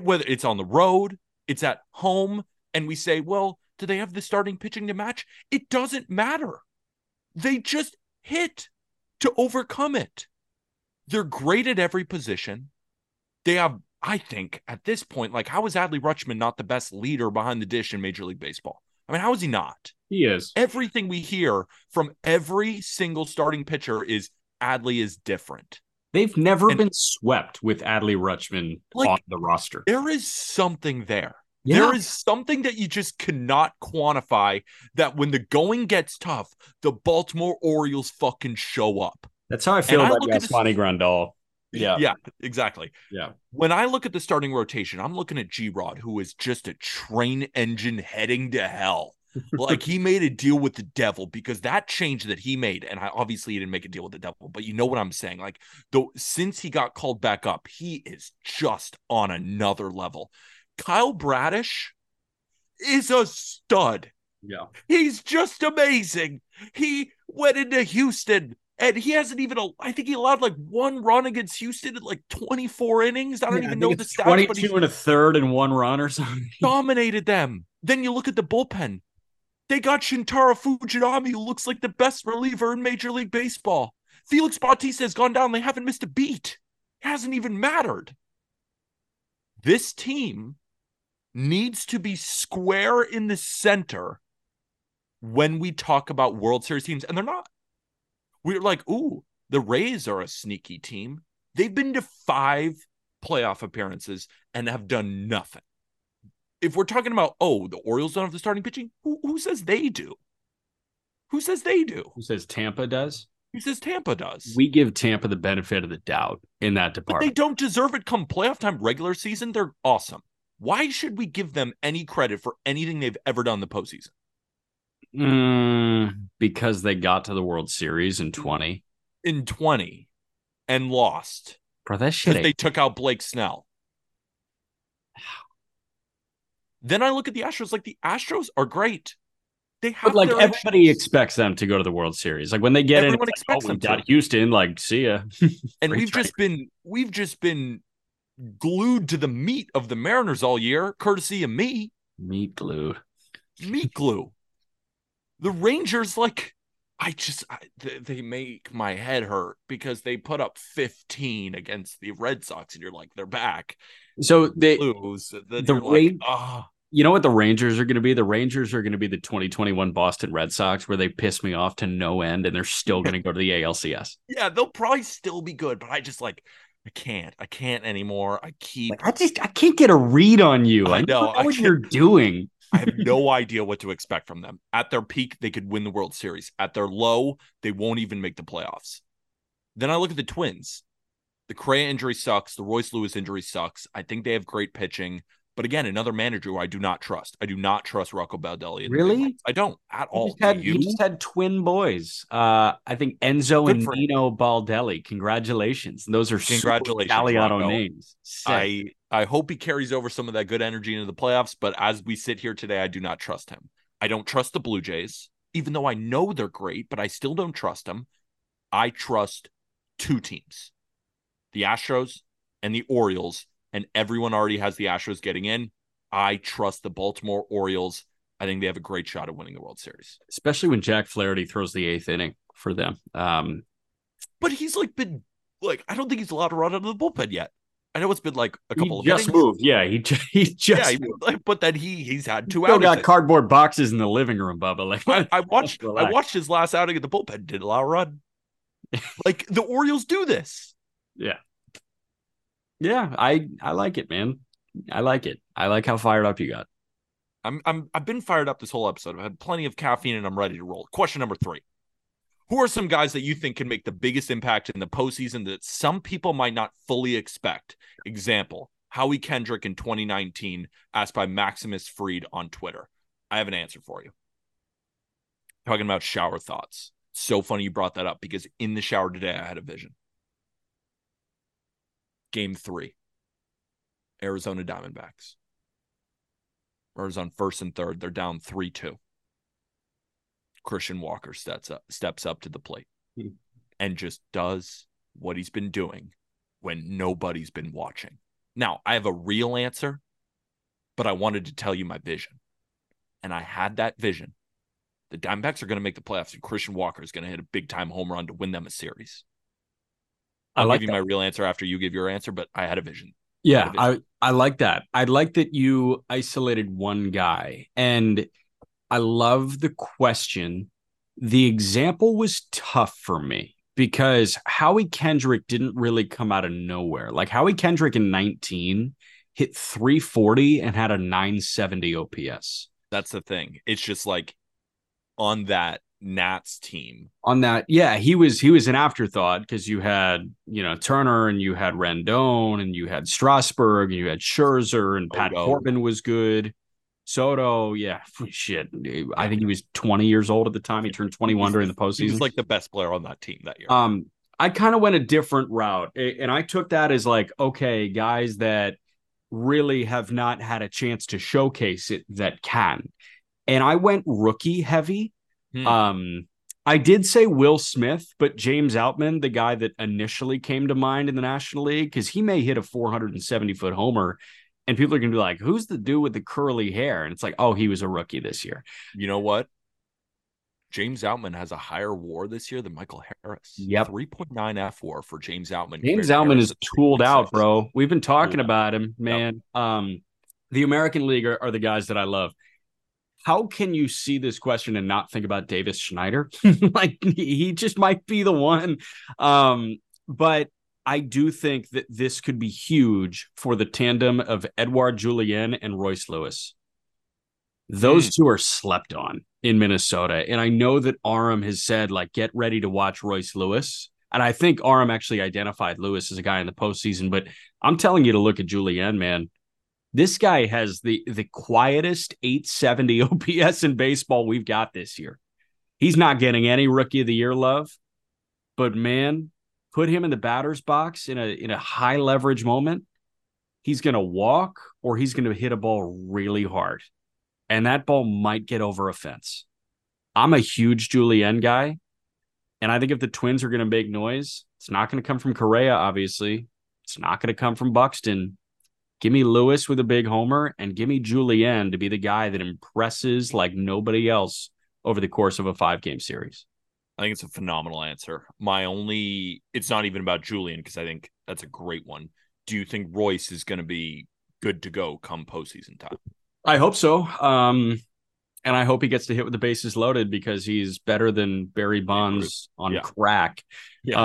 Whether it's on the road, it's at home, and we say, well, do they have the starting pitching to match? It doesn't matter. They just hit to overcome it. They're great at every position. They have, I think, at this point, like, how is Adley Rutschman not the best leader behind the dish in Major League Baseball? I mean, how is he not? He is. Everything we hear from every single starting pitcher is Adley is different. They've never been swept with Adley Rutschman on the roster. There is something there. Yeah. There is something that you just cannot quantify that when the going gets tough, the Baltimore Orioles fucking show up. That's how I feel about Yasmani Grandal. Yeah. Yeah, exactly. Yeah. When I look at the starting rotation, I'm looking at G-Rod, who is just a train engine heading to hell. Like, he made a deal with the devil because that change that he made, and obviously he didn't make a deal with the devil, but you know what I'm saying. Like, though, since he got called back up, he is just on another level. Kyle Bradish is a stud. Yeah. He's just amazing. He went into Houston and he hasn't even, I think he allowed like one run against Houston in like 24 innings. I don't even know the stats. 22 and a third and one run or something. Dominated them. Then you look at the bullpen. They got Shintaro Fujinami, who looks like the best reliever in Major League Baseball. Felix Bautista has gone down. They haven't missed a beat. It hasn't even mattered. This team needs to be square in the center when we talk about World Series teams, and they're not. We're like, ooh, the Rays are a sneaky team. They've been to 5 playoff appearances and have done nothing. If we're talking about, oh, the Orioles don't have the starting pitching, who says they do? Who says they do? Who says Tampa does? Who says Tampa does? We give Tampa the benefit of the doubt in that department. But they don't deserve it come playoff time, regular season. They're awesome. Why should we give them any credit for anything they've ever done in the postseason? Because they got to the World Series in 2020. and lost. Bro, that shit. They took out Blake Snell. Then I look at the Astros. Like, the Astros are great. They have, but like, everybody expects them to go to the World Series. Like, when they get everyone in, expects them to Houston. Like, see ya. And we've just been glued to the meat of the Mariners all year, courtesy of me. Meat glue. The Rangers, like, they make my head hurt because they put up 15 against the Red Sox, and you're like, they're back. So they lose. You know what the Rangers are going to be? The Rangers are going to be the 2021 Boston Red Sox, where they piss me off to no end, and they're still going to go to the ALCS. Yeah, they'll probably still be good, but I just, like, I can't anymore. I can't get a read on you. I know what you're doing. I have no idea what to expect from them. At their peak, they could win the World Series. At their low, they won't even make the playoffs. Then I look at the Twins. The Correa injury sucks. The Royce Lewis injury sucks. I think they have great pitching. But again, another manager who I do not trust. I do not trust Rocco Baldelli. Really? I don't at all. He just had twin boys. I think Enzo and Nino Baldelli. Congratulations. And those are super Italiano names. Sick. I hope he carries over some of that good energy into the playoffs. But as we sit here today, I do not trust him. I don't trust the Blue Jays, even though I know they're great, but I still don't trust them. I trust two teams, the Astros and the Orioles. And everyone already has the Astros getting in. I trust the Baltimore Orioles. I think they have a great shot at winning the World Series. Especially when Jack Flaherty throws the eighth inning for them. But he's I don't think he's allowed to run out of the bullpen yet. I know it's been like a couple of innings. He just moved. Yeah, he just moved. But then he's had two outings. Still got cardboard boxes in the living room, Bubba. Like, I watched his last outing at the bullpen. Didn't allow a run. Like, the Orioles do this. Yeah. Yeah, I like it, man. I like it. I like how fired up you got. I've been fired up this whole episode. I've had plenty of caffeine and I'm ready to roll. Question number 3. Who are some guys that you think can make the biggest impact in the postseason that some people might not fully expect? Example, Howie Kendrick in 2019, asked by Maximus Freed on Twitter. I have an answer for you. Talking about shower thoughts. So funny you brought that up, because in the shower today I had a vision. Game 3, Arizona Diamondbacks. Mariners on first and third. They're down 3-2. Christian Walker steps up to the plate and just does what he's been doing when nobody's been watching. Now, I have a real answer, but I wanted to tell you my vision. And I had that vision. The Diamondbacks are going to make the playoffs, and Christian Walker is going to hit a big-time home run to win them a series. I'll give you my real answer after you give your answer, but I had a vision. Yeah, I like that. I like that you isolated one guy. And I love the question. The example was tough for me because Howie Kendrick didn't really come out of nowhere. Like, Howie Kendrick in 19 hit 340 and had a 970 OPS. That's the thing. It's just like on that Nats team on that. Yeah, he was an afterthought because you had, Turner and you had Rendon and you had Strasburg and you had Scherzer and Pat Corbin was good. Soto. Yeah. Shit. I think he was 20 years old at the time. He turned 21 during the postseason. He was like the best player on that team that year. I kind of went a different route, and I took that as like, okay, guys that really have not had a chance to showcase it that can. And I went rookie heavy. I did say Will Smith, but James Outman, the guy that initially came to mind in the National League, because he may hit a 470-foot homer, and people are going to be like, who's the dude with the curly hair? And it's like, oh, he was a rookie this year. You know what? James Outman has a higher WAR this year than Michael Harris. Yep. 3.9 FWAR for James Outman. James Outman is tooled out, bro. We've been talking about him, man. Yep. The American League are the guys that I love. How can you see this question and not think about Davis Schneider? Like, he just might be the one. But I do think that this could be huge for the tandem of Edouard Julien and Royce Lewis. Those two are slept on in Minnesota. And I know that Aram has said, like, get ready to watch Royce Lewis. And I think Aram actually identified Lewis as a guy in the postseason. But I'm telling you to look at Julien, man. This guy has the quietest 870 OPS in baseball we've got this year. He's not getting any Rookie of the Year love, but man, put him in the batter's box in a high leverage moment, he's going to walk or he's going to hit a ball really hard. And that ball might get over a fence. I'm a huge Julian guy. And I think if the Twins are going to make noise, it's not going to come from Correa, obviously. It's not going to come from Buxton. Give me Lewis with a big homer and give me Julian to be the guy that impresses like nobody else over the course of a 5-game series. I think it's a phenomenal answer. It's not even about Julian because I think that's a great one. Do you think Royce is going to be good to go come postseason time? I hope so. And I hope he gets to hit with the bases loaded because he's better than Barry Bonds on crack. Yeah.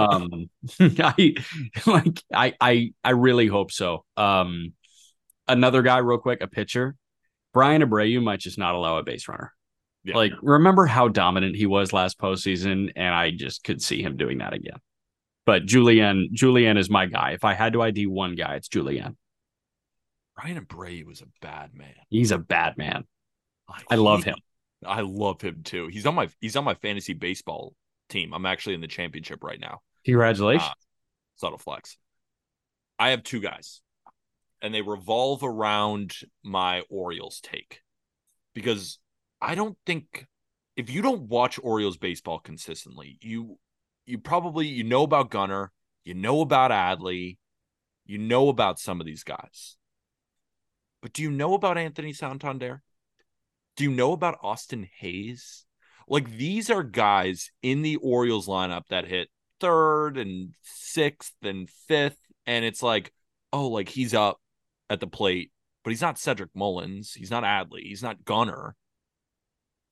I really hope so. Another guy real quick, a pitcher, Brian Abreu might just not allow a base runner. Yeah. Like, remember how dominant he was last postseason, and I just could see him doing that again. But Julian is my guy. If I had to ID one guy, it's Julian. Brian Abreu was a bad man. He's a bad man. I love him. I love him too. He's on my fantasy baseball team. I'm actually in the championship right now. Congratulations. Subtle flex. I have two guys, and they revolve around my Orioles take because I don't think if you don't watch Orioles baseball consistently, you probably know about Gunner, you know about Adley, you know about some of these guys. But do you know about Anthony Santander? Do you know about Austin Hayes? Like, these are guys in the Orioles lineup that hit 3rd and 6th and 5th. And it's like, oh, like he's up at the plate, but he's not Cedric Mullins. He's not Adley. He's not Gunner.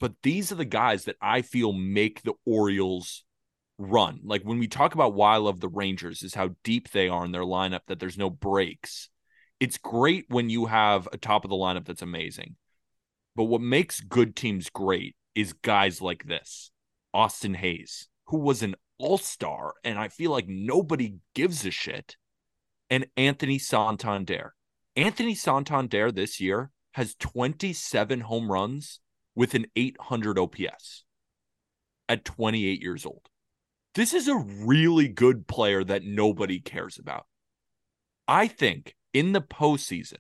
But these are the guys that I feel make the Orioles run. Like, when we talk about why I love the Rangers is how deep they are in their lineup, that there's no breaks. It's great when you have a top of the lineup that's amazing. But what makes good teams great is guys like this. Austin Hayes, who was an all-star, and I feel like nobody gives a shit, and Anthony Santander. Anthony Santander this year has 27 home runs with an 800 OPS at 28 years old. This is a really good player that nobody cares about. I think in the postseason,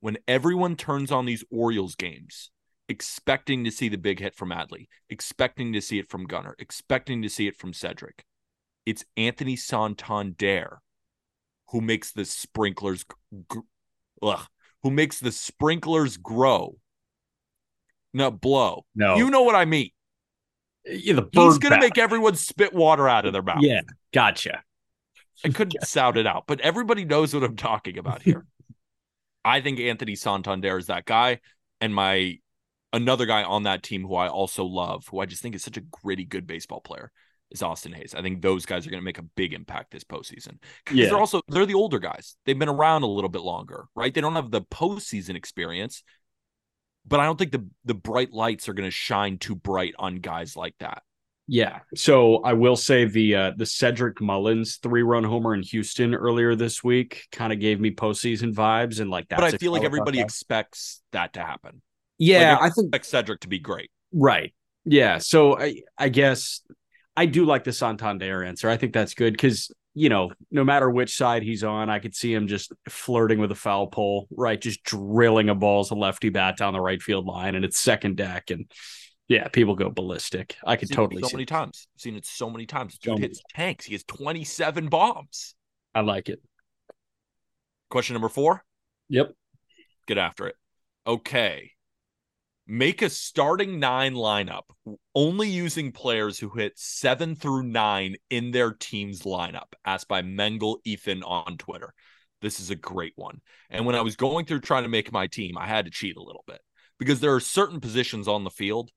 when everyone turns on these Orioles games, expecting to see the big hit from Adley, expecting to see it from Gunner, expecting to see it from Cedric, it's Anthony Santander who makes the sprinklers grow, not blow. No, you know what I mean. Yeah, he's gonna make everyone spit water out of their mouth. Yeah, gotcha. I couldn't sound it out, but everybody knows what I'm talking about here. I think Anthony Santander is that guy, and another guy on that team who I also love, who I just think is such a gritty, good baseball player, is Austin Hayes. I think those guys are going to make a big impact this postseason. Yeah. They're the older guys. They've been around a little bit longer, right? They don't have the postseason experience, but I don't think the bright lights are going to shine too bright on guys like that. Yeah. So I will say the Cedric Mullins 3-run homer in Houston earlier this week kind of gave me postseason vibes and like that. But I feel like everybody expects that to happen. Yeah, like I think Cedric to be great. Right. Yeah. So I guess I do like the Santander answer. I think that's good because, you know, no matter which side he's on, I could see him just flirting with a foul pole, right? Just drilling a ball as a lefty bat down the right field line, and it's second deck and. Yeah, people go ballistic. I could totally see it. I've seen it so many times. Dude hits tanks. He has 27 bombs. I like it. Question number 4? Yep. Get after it. Okay. Make a starting 9 lineup only using players who hit 7 through 9 in their team's lineup, asked by Mengel Ethan on Twitter. This is a great one. And when I was going through trying to make my team, I had to cheat a little bit because there are certain positions on the field,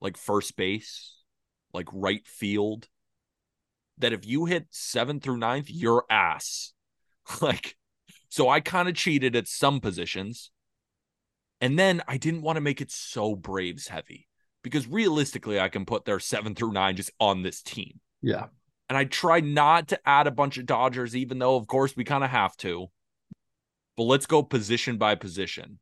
like first base, like right field, that if you hit 7 through 9, you're ass. Like, so I kind of cheated at some positions. And then I didn't want to make it so Braves heavy because realistically I can put their 7 through 9 just on this team. Yeah. And I tried not to add a bunch of Dodgers, even though of course we kind of have to, but let's go position by position.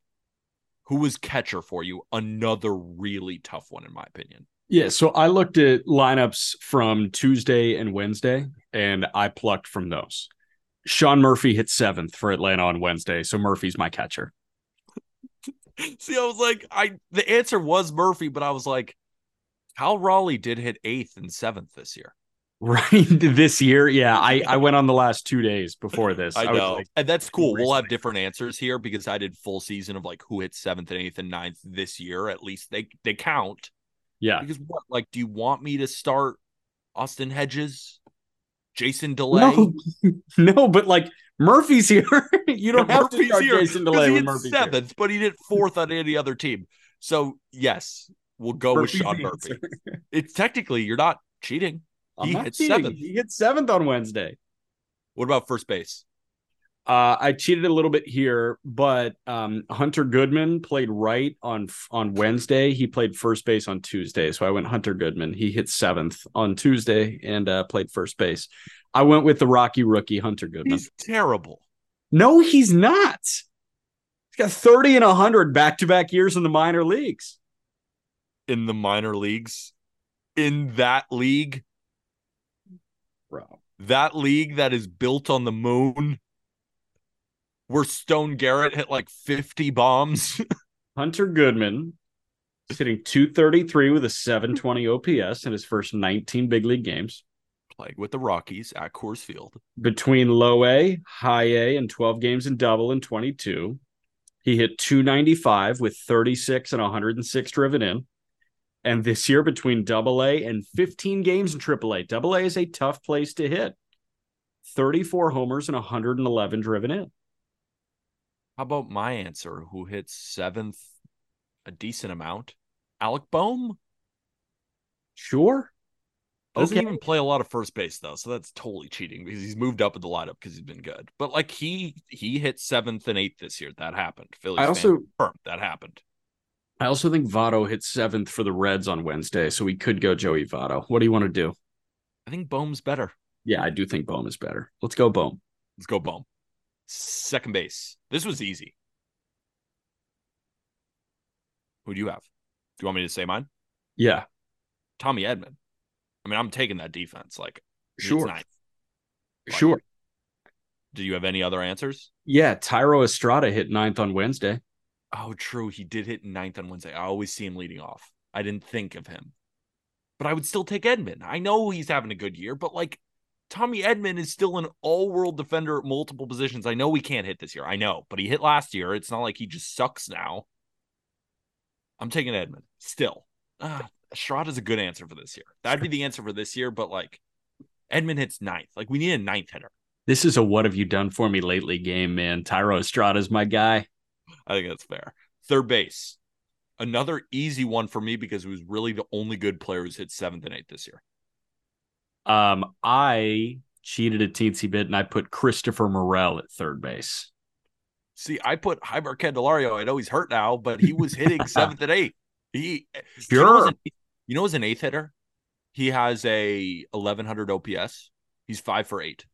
Who was catcher for you? Another really tough one, in my opinion. Yeah, so I looked at lineups from Tuesday and Wednesday, and I plucked from those. Sean Murphy hit seventh for Atlanta on Wednesday, so Murphy's my catcher. See, I was like, the answer was Murphy, but I was like, Kyle Raleigh did hit eighth and seventh this year. Right, this year? Yeah, I went on the last 2 days before this. I know, like, and that's cool. We'll have different answers here because I did full season of like who hit seventh and eighth and ninth this year. At least they count. Yeah. Because what, like, do you want me to start Austin Hedges? Jason DeLay? No, but like Murphy's here. You don't have Murphy's to start here, Jason DeLay with Murphy. He hit seventh, but he did fourth on any other team. So yes, we'll go Murphy's with Sean Murphy. Answer. It's technically, you're not cheating. He hit seventh. He hit seventh on Wednesday. What about first base? I cheated a little bit here, but Hunter Goodman played right on Wednesday. He played first base on Tuesday, so I went Hunter Goodman. He hit seventh on Tuesday and played first base. I went with the Rocky rookie, Hunter Goodman. He's terrible. No, he's not. He's got 30 and 100 back-to-back years in the minor leagues. In the minor leagues? In that league? Bro. That league that is built on the moon? Where Stone Garrett hit like 50 bombs. Hunter Goodman is hitting 233 with a 720 OPS in his first 19 big league games. Playing with the Rockies at Coors Field. Between low A, high A, and 12 games in double and 22, he hit 295 with 36 and 106 driven in. And this year between double A and 15 games in triple A. Double A is a tough place to hit. 34 homers and 111 driven in. How about my answer, who hits seventh a decent amount? Alec Bohm? Sure. Doesn't even play a lot of first base, though, so that's totally cheating because he's moved up in the lineup because he's been good. But, like, he hit seventh and eighth this year. That happened. Phillies confirmed that happened. I also think Votto hit seventh for the Reds on Wednesday, so we could go Joey Votto. What do you want to do? I think Bohm's better. Yeah, I do think Bohm is better. Let's go Bohm. Let's go Bohm. Second base. This was easy. Who do you have? Do you want me to say mine? Yeah. Tommy Edman. I mean, I'm taking that defense. Like, sure. Like, sure. Do you have any other answers? Yeah. Tyro Estrada hit ninth on Wednesday. Oh, true. He did hit ninth on Wednesday. I always see him leading off. I didn't think of him, but I would still take Edman. I know he's having a good year, but like, Tommy Edman is still an all-world defender at multiple positions. I know we can't hit this year. I know, but he hit last year. It's not like he just sucks now. I'm taking Edman still. Estrada's a good answer for this year. That'd be the answer for this year, but like Edman hits ninth. Like we need a ninth hitter. This is a what have you done for me lately game, man. Tyro Estrada's my guy. I think that's fair. Third base. Another easy one for me because he was really the only good player who's hit seventh and eighth this year. I cheated a teensy bit and I put Christopher Morel at third base. See, I put Heiber Candelario. I know he's hurt now, but he was hitting seventh and eighth. You know, as an eighth hitter, he has a 1100 OPS. He's 5 for 8.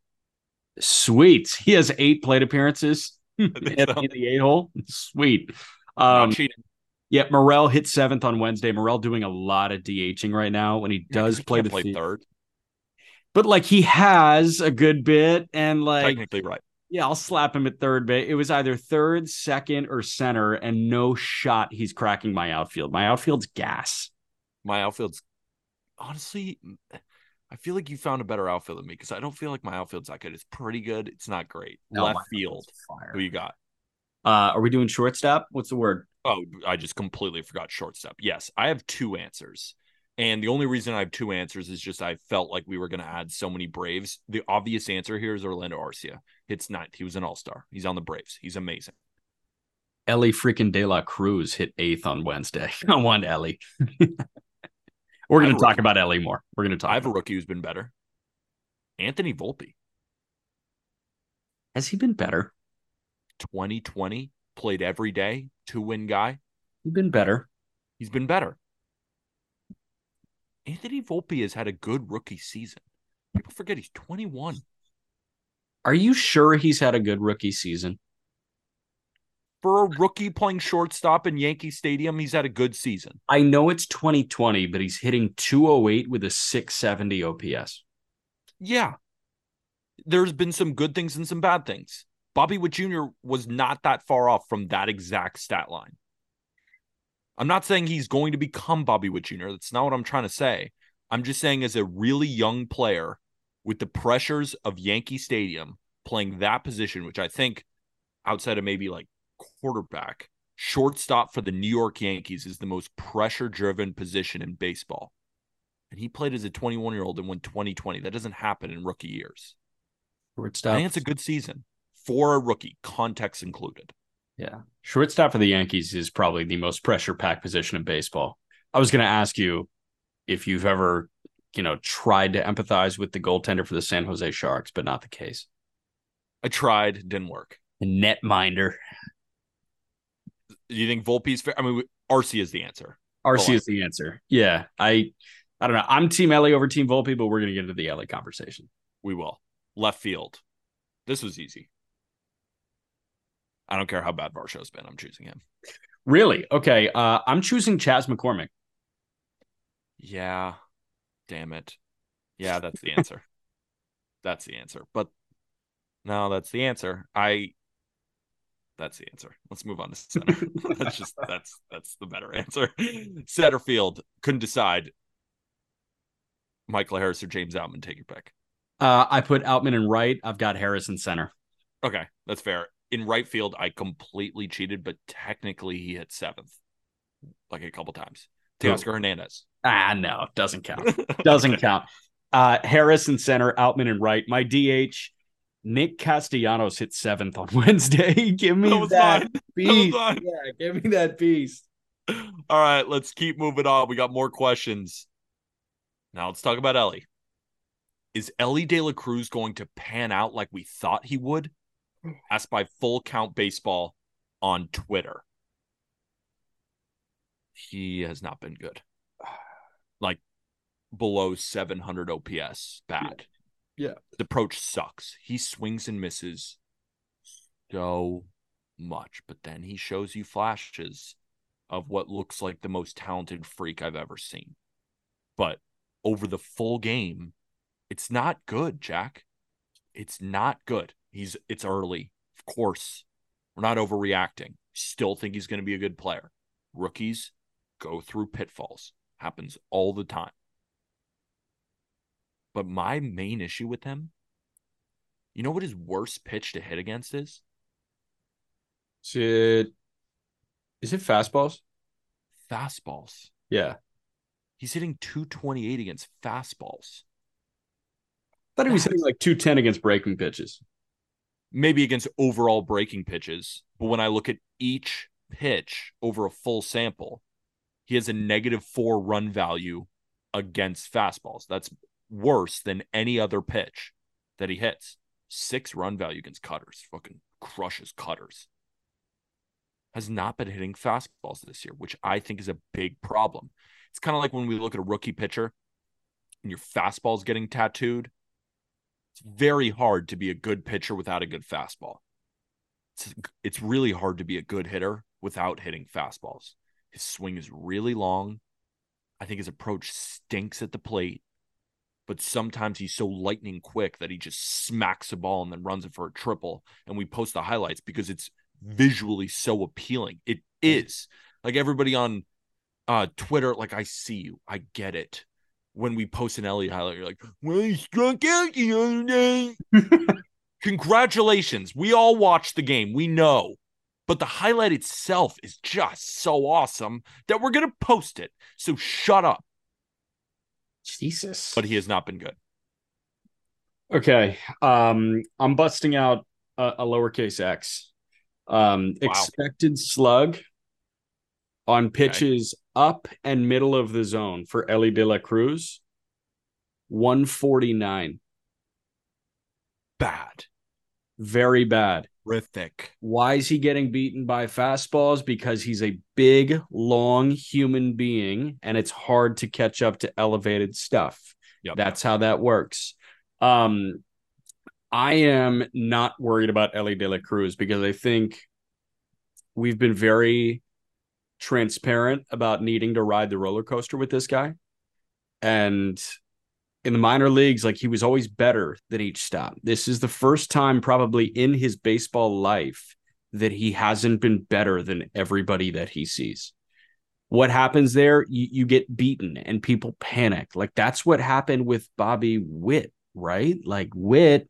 Sweet. He has 8 plate appearances in the 8-hole. Sweet. Not cheating. Yeah, Morel hit seventh on Wednesday. Morel doing a lot of DHing right now when he does play third. But, like, he has a good bit, and, like... Technically right. Yeah, I'll slap him at third base. It was either third, second, or center, and no shot he's cracking my outfield. My outfield's gas. My outfield's... Honestly, I feel like you found a better outfield than me, because I don't feel like my outfield's that good. It's pretty good. It's not great. No, left field. Fire. Who you got? Are we doing shortstop? What's the word? Oh, I just completely forgot shortstop. Yes, I have 2 answers. And the only reason I have 2 answers is just I felt like we were going to add so many Braves. The obvious answer here is Orlando Arcia. Hits ninth. He was an all-star. He's on the Braves. He's amazing. Ellie freaking De La Cruz hit eighth on Wednesday. I want Ellie. We're going to talk about Ellie more. We're going to talk. I have a rookie who's been better. Anthony Volpe. Has he been better? 2020. Played every day. 2-win guy. He's been better. He's been better. Anthony Volpe has had a good rookie season. People forget he's 21. Are you sure he's had a good rookie season? for a rookie playing shortstop in Yankee Stadium, he's had a good season. I know it's 2020, but he's hitting 208 with a 670 OPS. Yeah. There's been some good things and some bad things. Bobby Witt Jr. was not that far off from that exact stat line. I'm not saying he's going to become Bobby Witt Jr. That's not what I'm trying to say. I'm just saying as a really young player with the pressures of Yankee Stadium playing that position, which I think outside of maybe like quarterback, shortstop for the New York Yankees is the most pressure-driven position in baseball. And he played as a 21-year-old and won 2020. That doesn't happen in rookie years. Shortstop. I think it's a good season for a rookie, context included. Yeah. Shortstop for the Yankees is probably the most pressure-packed position in baseball. I was going to ask you if you've ever, tried to empathize with the goaltender for the San Jose Sharks, but not the case. I tried, didn't work. A netminder. Do you think Volpe's fair? I mean, RC is the answer. RC is the answer. Yeah. I don't know. I'm Team LA over Team Volpe, but we're going to get into the LA conversation. We will. Left field. This was easy. I don't care how bad Varsho's been. I'm choosing him. Really? Okay. I'm choosing Chas McCormick. Yeah. Damn it. Yeah, that's the answer. That's the answer. But no, that's the answer. That's the answer. Let's move on to center. That's the better answer. Center field. Couldn't decide. Michael Harris or James Outman, take your pick. I put Outman in right. I've got Harris in center. Okay, that's fair. In right field, I completely cheated, but technically he hit seventh, like a couple times. Teoscar Hernandez. Ah, no, doesn't count. Doesn't count. Harris in center, Outman in right. My DH, Nick Castellanos, hit seventh on Wednesday. Give me that beast. Yeah, give me that beast. All right, let's keep moving on. We got more questions. Now let's talk about Ellie. Is Ellie De La Cruz going to pan out like we thought he would? Asked by Full Count Baseball on Twitter. He has not been good. Like below 700 OPS, bad. Yeah. The approach sucks. He swings and misses so much, but then he shows you flashes of what looks like the most talented freak I've ever seen. But over the full game, it's not good, Jack. It's not good. It's early. Of course, we're not overreacting. Still think he's going to be a good player. Rookies go through pitfalls. Happens all the time. But my main issue with him, you know what his worst pitch to hit against is? Is it fastballs? Fastballs. Yeah. He's hitting 228 against fastballs. I thought he was hitting like 210 against breaking pitches. Maybe against overall breaking pitches. But when I look at each pitch over a full sample, he has a -4 run value against fastballs. That's worse than any other pitch that he hits. 6 run value against cutters. Fucking crushes cutters. Has not been hitting fastballs this year, which I think is a big problem. It's kind of like when we look at a rookie pitcher and your fastball's getting tattooed. It's very hard to be a good pitcher without a good fastball. It's really hard to be a good hitter without hitting fastballs. His swing is really long. I think his approach stinks at the plate, but sometimes he's so lightning quick that he just smacks the ball and then runs it for a triple, and we post the highlights because it's visually so appealing. It is. Like everybody on Twitter, like, I see you. I get it. When we post an Elliott highlight, you're like, well, he struck out the other day. Congratulations. We all watched the game. We know. But the highlight itself is just so awesome that we're going to post it. So shut up. Jesus. But he has not been good. Okay. I'm busting out a lowercase x. Wow. Expected slug on pitches up and middle of the zone for Ellie De La Cruz, 149. Bad. Very bad. Horrific. Why is he getting beaten by fastballs? Because he's a big, long human being, and it's hard to catch up to elevated stuff. Yep. That's how that works. I am not worried about Ellie De La Cruz because I think We've been very transparent about needing to ride the roller coaster with this guy. And in the minor leagues, like, he was always better than each stop. This is the first time probably in his baseball life that he hasn't been better than everybody that he sees. What happens there? You get beaten and people panic. Like, that's what happened with Bobby Witt, right? Like, Witt,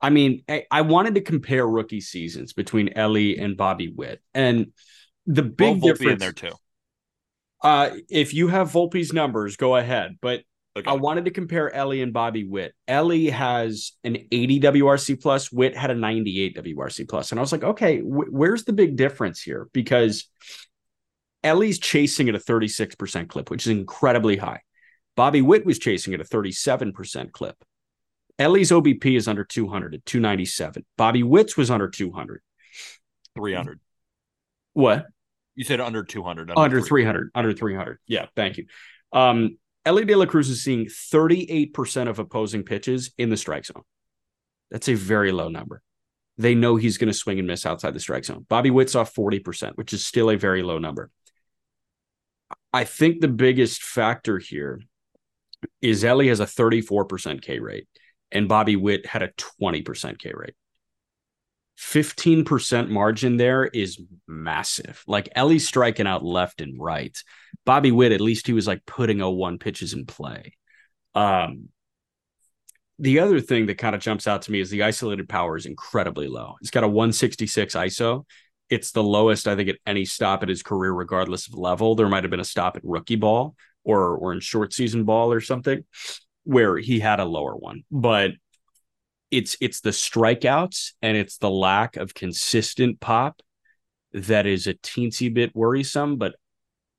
I mean, I wanted to compare rookie seasons between Ellie and Bobby Witt. And the big difference in there too. If you have Volpe's numbers, go ahead. But okay. I wanted to compare Ellie and Bobby Witt. Ellie has an 80 WRC plus. Witt had a 98 WRC plus. And I was like, okay, where's the big difference here? Because Ellie's chasing at a 36% clip, which is incredibly high. Bobby Witt was chasing at a 37% clip. Ellie's OBP is under 200 at 297. Bobby Witt's was under 200. 300. What? You said under 200. Under 300. Under 300. Yeah, thank you. Ellie De La Cruz is seeing 38% of opposing pitches in the strike zone. That's a very low number. They know he's going to swing and miss outside the strike zone. Bobby Witt saw 40%, which is still a very low number. I think the biggest factor here is Ellie has a 34% K rate and Bobby Witt had a 20% K rate. 15% margin there is massive. Like, Ellie's striking out left and right. Bobby Witt, at least he was like putting 0-1 pitches in play. The other thing that kind of jumps out to me is the isolated power is incredibly low. He's got a 166 ISO. It's the lowest, I think, at any stop at his career, regardless of level. There might have been a stop at rookie ball or in short season ball or something where he had a lower one. But it's the strikeouts and it's the lack of consistent pop that is a teensy bit worrisome. But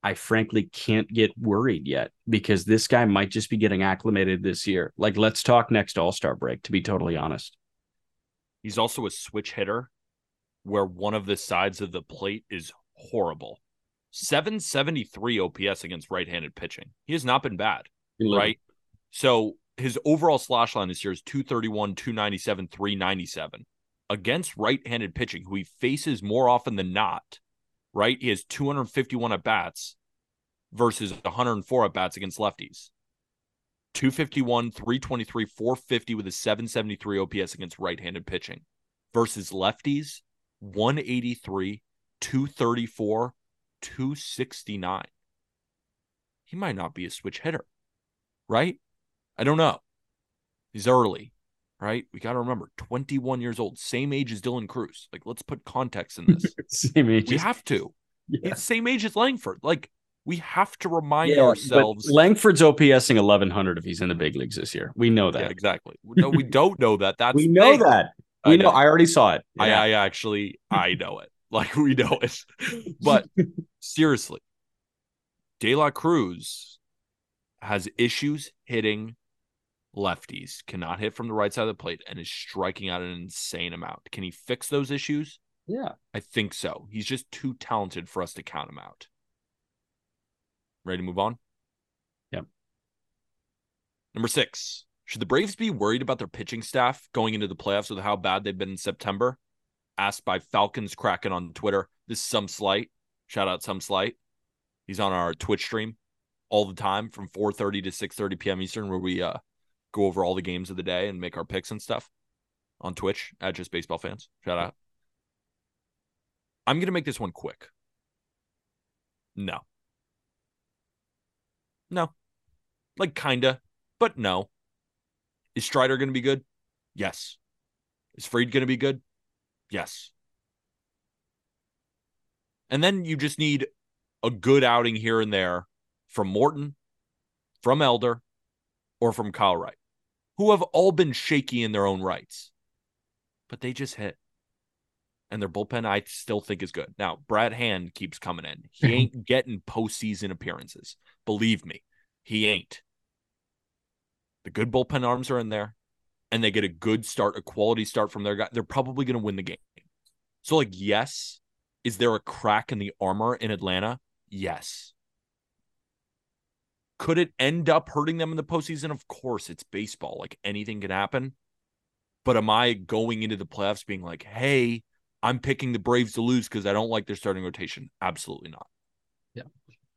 I frankly can't get worried yet because this guy might just be getting acclimated this year. Like, let's talk next All-Star break, to be totally honest. He's also a switch hitter, where one of the sides of the plate is horrible. 773 OPS against right-handed pitching. He has not been bad, right? So his overall slash line this year is 231, 297, 397. Against right-handed pitching, who he faces more often than not, right? He has 251 at-bats versus 104 at-bats against lefties. 251, 323, 450 with a 773 OPS against right-handed pitching versus lefties. 183, 234, 269. He might not be a switch hitter, right? I don't know. He's early, right? We got to remember, 21 years old, same age as Dylan Cruz. Like, let's put context in this. Same age. We have to. Yeah. It's same age as Langford. Like, we have to remind ourselves. Langford's OPSing 1,100 if he's in the big leagues this year. We know that. Yeah, exactly. No, we don't know that. That's we know that. You know, I already saw it. Yeah. I know it. Like, we know it. But seriously, De La Cruz has issues hitting lefties, cannot hit from the right side of the plate, and is striking out an insane amount. Can he fix those issues? Yeah. I think so. He's just too talented for us to count him out. Ready to move on? Yeah. Number 6. Should the Braves be worried about their pitching staff going into the playoffs with how bad they've been in September? Asked by Falcons Kraken on Twitter. This is Some Slight. Shout out Some Slight. He's on our Twitch stream all the time from 4:30 to 6:30 p.m. Eastern, where we go over all the games of the day and make our picks and stuff on Twitch at Just Baseball Fans. Shout out. I'm going to make this one quick. No. Like, kinda, but no. Is Strider going to be good? Yes. Is Fried going to be good? Yes. And then you just need a good outing here and there from Morton, from Elder, or from Kyle Wright, who have all been shaky in their own rights. But they just hit. And their bullpen, I still think, is good. Now, Brad Hand keeps coming in. He ain't getting postseason appearances. Believe me, he ain't. The good bullpen arms are in there, and they get a good start, a quality start from their guy. They're probably going to win the game. So, like, yes. Is there a crack in the armor in Atlanta? Yes. Could it end up hurting them in the postseason? Of course, it's baseball. Like, anything can happen. But am I going into the playoffs being like, hey, I'm picking the Braves to lose because I don't like their starting rotation. Absolutely not. Yeah.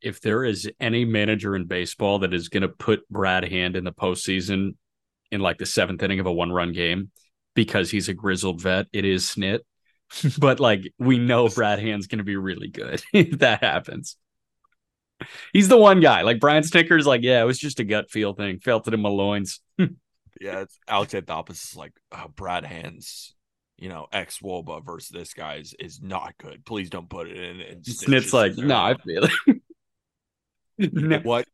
If there is any manager in baseball that is going to put Brad Hand in the postseason in like the seventh inning of a one-run game because he's a grizzled vet, it is Snit. But like, we know Brad Hand's going to be really good if that happens. He's the one guy. Like Brian Snicker's like, yeah, it was just a gut feel thing. Felt it in my loins. Yeah, it's Alex Anthopoulos is like, oh, Brad Hand's, you know, ex Woba versus this guy is not good. Please don't put it in. And Snit's like, no, I feel it. No. What?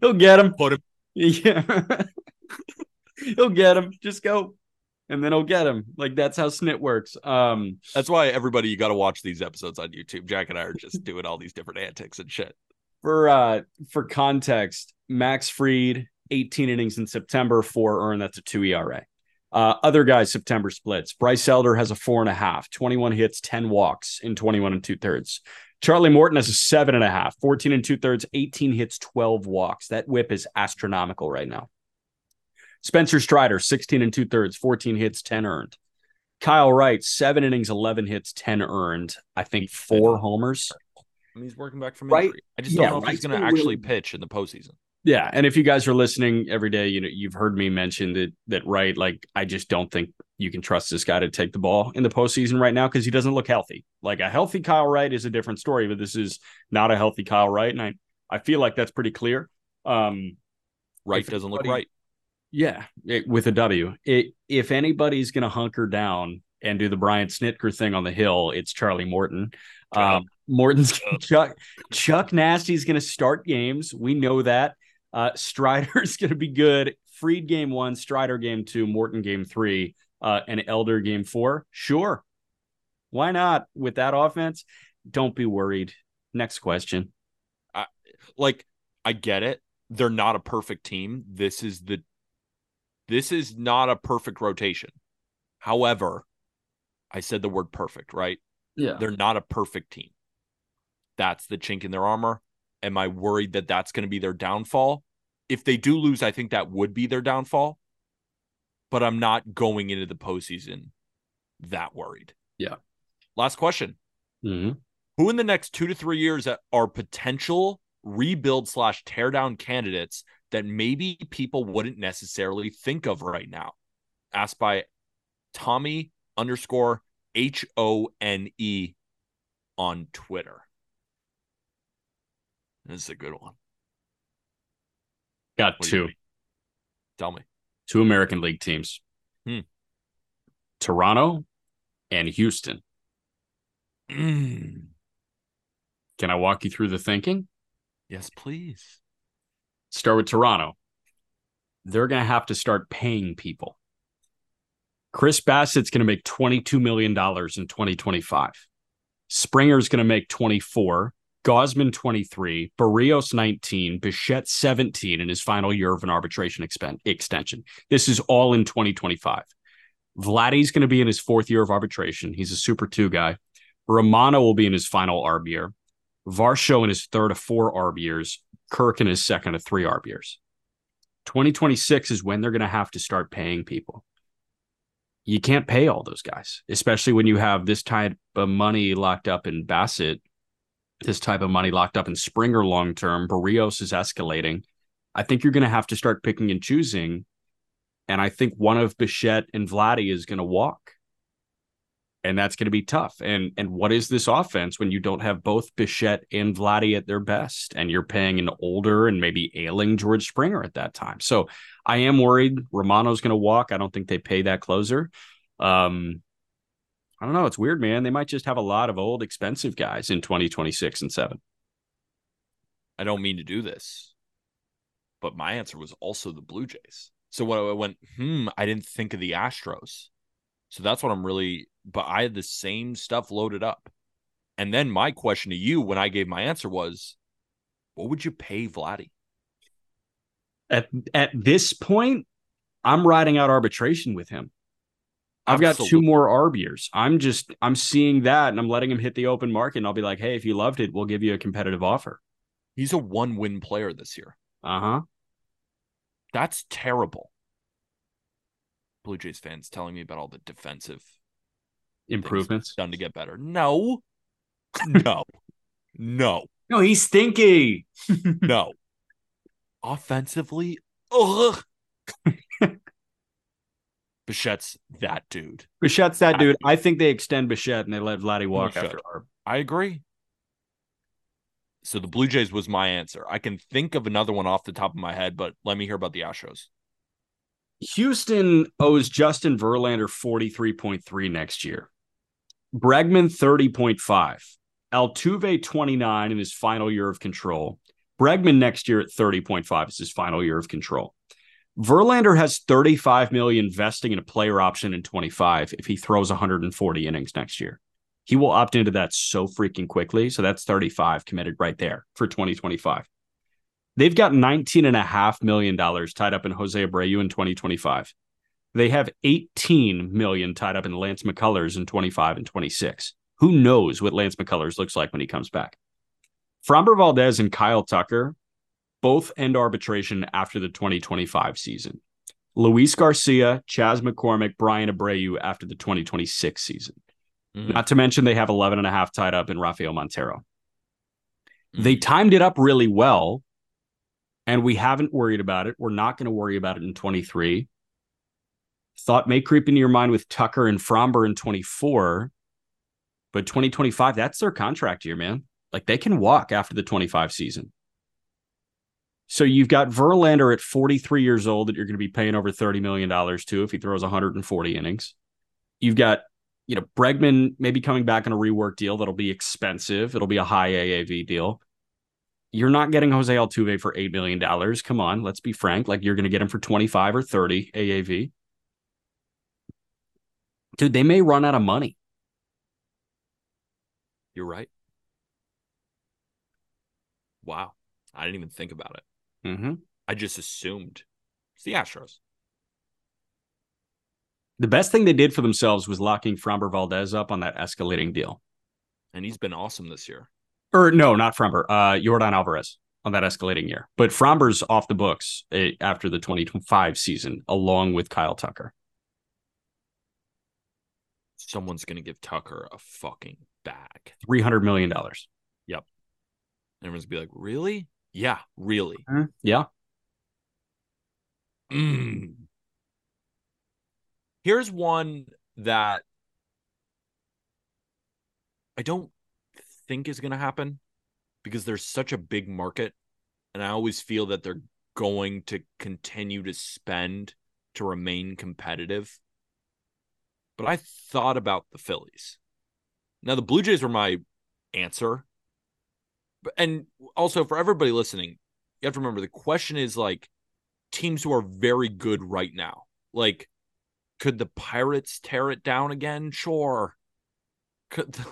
He'll get him. Put him. Yeah. He'll get him. Just go. And then he'll get him. Like, that's how Snit works. That's why everybody, you got to watch these episodes on YouTube. Jack and I are just doing all these different antics and shit. For context, Max Fried, 18 innings in September, 4 earned. That's a 2 ERA. Other guys, September splits. Bryce Elder has a 4.5, 21 hits, 10 walks in 21 2/3. Charlie Morton has a 7.5, 14 2/3, 18 hits, 12 walks. That whip is astronomical right now. Spencer Strider, 16 2/3, 14 hits, 10 earned. Kyle Wright, 7 innings, 11 hits, 10 earned. I think 4 homers. I mean, he's working back from injury. Right? I just don't know if he's going to actually pitch in the postseason. Yeah, and if you guys are listening every day, you know, you've heard me mention that Wright, like, I just don't think you can trust this guy to take the ball in the postseason right now because he doesn't look healthy. Like, a healthy Kyle Wright is a different story, but this is not a healthy Kyle Wright, and I feel like that's pretty clear. Wright doesn't look right. Yeah, with a W. If anybody's going to hunker down and do the Brian Snitker thing on the hill, it's Charlie Morton. Chuck Nasty's going to start games. We know that. Strider's going to be good. Fried game 1, Strider game 2, Morton game 3, and Elder game 4. Sure. Why not? With that offense, don't be worried. Next question. I get it. They're not a perfect team. This is not a perfect rotation. However, I said the word perfect, right? Yeah. They're not a perfect team. That's the chink in their armor. Am I worried that that's going to be their downfall? If they do lose, I think that would be their downfall. But I'm not going into the postseason that worried. Yeah. Last question. Mm-hmm. Who in the next 2 to 3 years are potential rebuild/teardown candidates that maybe people wouldn't necessarily think of right now? Asked by Tommy_HONE on Twitter. This is a good one. Got 2. Tell me. 2 American League teams. Toronto and Houston. Can I walk you through the thinking? Yes, please. Start with Toronto. They're going to have to start paying people. Chris Bassett's going to make $22 million in 2025. Springer's going to make $24 million. Gausman, $23 million. Barrios, $19 million. Bichette, $17 million in his final year of an arbitration extension. This is all in 2025. Vladdy's going to be in his 4th year of arbitration. He's a Super 2 guy. Romano will be in his final ARB year. Varsho in his 3rd of 4 ARB years. Kirk in his 2nd of 3 ARB years. 2026 is when they're going to have to start paying people. You can't pay all those guys, especially when you have this type of money locked up in Bassitt, this type of money locked up in Springer long-term. Barrios is escalating. I think you're going to have to start picking and choosing, and I think one of Bichette and Vladdy is going to walk, and that's going to be tough. And what is this offense when you don't have both Bichette and Vladdy at their best, and you're paying an older and maybe ailing George Springer at that time? So I am worried Romano's going to walk. I don't think they pay that closer. I don't know. It's weird, man. They might just have a lot of old, expensive guys in 2026 and 7. I don't mean to do this, but my answer was also the Blue Jays. So when I went, I didn't think of the Astros. So that's what I'm really, but I had the same stuff loaded up. And then my question to you when I gave my answer was, what would you pay Vladdy? At this point, I'm riding out arbitration with him. I've got 2 more ARB years. I'm seeing that, and I'm letting him hit the open market, and I'll be like, hey, if you loved it, we'll give you a competitive offer. He's a 1-win player this year. Uh-huh. That's terrible. Blue Jays fans telling me about all the defensive improvements done to get better. No, he's stinky. No. Offensively, ugh. Bichette's that dude. I think they extend Bichette and they let Vladdy walk after Arb. I agree. So the Blue Jays was my answer. I can think of another one off the top of my head, but let me hear about the Astros. Houston owes Justin Verlander 43.3 next year. Bregman 30.5. Altuve 29 in his final year of control. Bregman next year at 30.5 is his final year of control. Verlander has $35 million vesting in a player option in 25 if he throws 140 innings next year. He will opt into that so freaking quickly. So that's 35 committed right there for 2025. They've got $19.5 million tied up in Jose Abreu in 2025. They have $18 million tied up in Lance McCullers in 25 and 26. Who knows what Lance McCullers looks like when he comes back? Framber Valdez and Kyle Tucker both end arbitration after the 2025 season. Luis Garcia, Chas McCormick, Brian Abreu after the 2026 season. Mm-hmm. Not to mention they have 11.5 tied up in Rafael Montero. Mm-hmm. They timed it up really well, and we haven't worried about it. We're not going to worry about it in 23. Thought may creep into your mind with Tucker and Fromber in 24, but 2025, that's their contract year, man. Like, they can walk after the 25 season. So you've got Verlander at 43 years old that you're going to be paying over $30 million to if he throws 140 innings. You've got, you know, Bregman maybe coming back on a rework deal that'll be expensive. It'll be a high AAV deal. You're not getting Jose Altuve for $8 million. Come on, let's be frank. Like, you're going to get him for 25 or 30 AAV. Dude, they may run out of money. You're right. Wow. I didn't even think about it. Mm-hmm. I just assumed it's the Astros. The best thing they did for themselves was locking Framber Valdez up on that escalating deal. And he's been awesome this year. Or no, not Framber. Yordan Alvarez on that escalating year. But Framber's off the books after the 2025 season, along with Kyle Tucker. Someone's going to give Tucker a fucking bag. $300 million. Yep. Everyone's going to be like, really? Yeah, really. Uh-huh. Yeah. Here's one that I don't think is going to happen because there's such a big market, and I always feel that they're going to continue to spend to remain competitive. But I thought about the Phillies. Now, the Blue Jays were my answer. And also, for everybody listening, you have to remember the question is, like, teams who are very good right now. Like, could the Pirates tear it down again? Sure. Could the,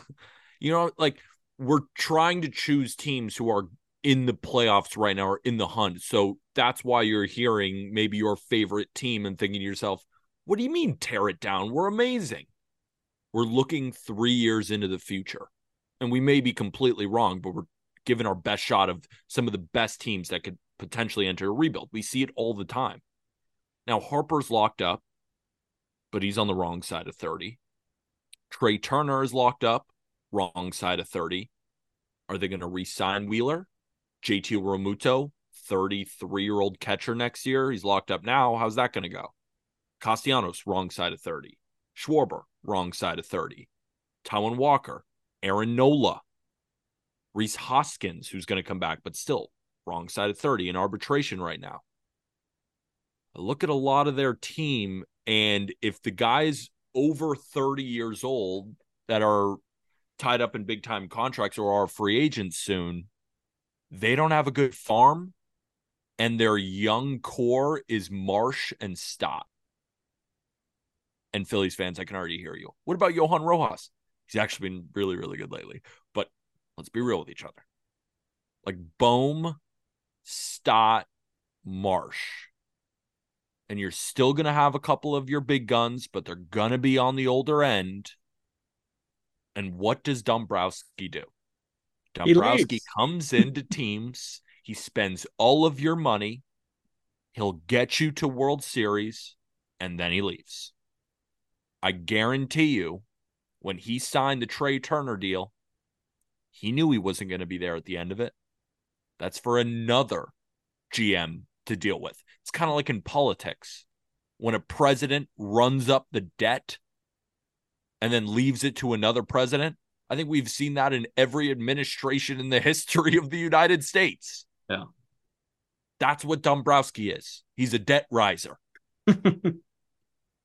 you know, like, we're trying to choose teams who are in the playoffs right now or in the hunt. So that's why you're hearing maybe your favorite team and thinking to yourself, what do you mean tear it down? We're amazing. We're looking 3 years into the future. And we may be completely wrong, but we're given our best shot of some of the best teams that could potentially enter a rebuild. We see it all the time. Now, Harper's locked up, but he's on the wrong side of 30. Trey Turner is locked up, wrong side of 30. Are they going to re-sign Wheeler? JT Realmuto, 33-year-old catcher next year. He's locked up now. How's that going to go? Castellanos, wrong side of 30. Schwarber, wrong side of 30. Taiwan Walker, Aaron Nola, Rhys Hoskins, who's going to come back, but still wrong side of 30 in arbitration right now. I look at a lot of their team, and if the guys over 30 years old that are tied up in big-time contracts or are free agents soon, they don't have a good farm, and their young core is Marsh and Stott. And Phillies fans, I can already hear you. What about Johan Rojas? He's actually been really, really good lately, but let's be real with each other. Like, Bohm, Stott, Marsh. And you're still going to have a couple of your big guns, but they're going to be on the older end. And what does Dombrowski do? Dombrowski comes into teams. He spends all of your money. He'll get you to World Series, and then he leaves. I guarantee you when he signed the Trey Turner deal, he knew he wasn't going to be there at the end of it. That's for another GM to deal with. It's kind of like in politics. When a president runs up the debt and then leaves it to another president, I think we've seen that in every administration in the history of the United States. Yeah. That's what Dombrowski is. He's a debt riser.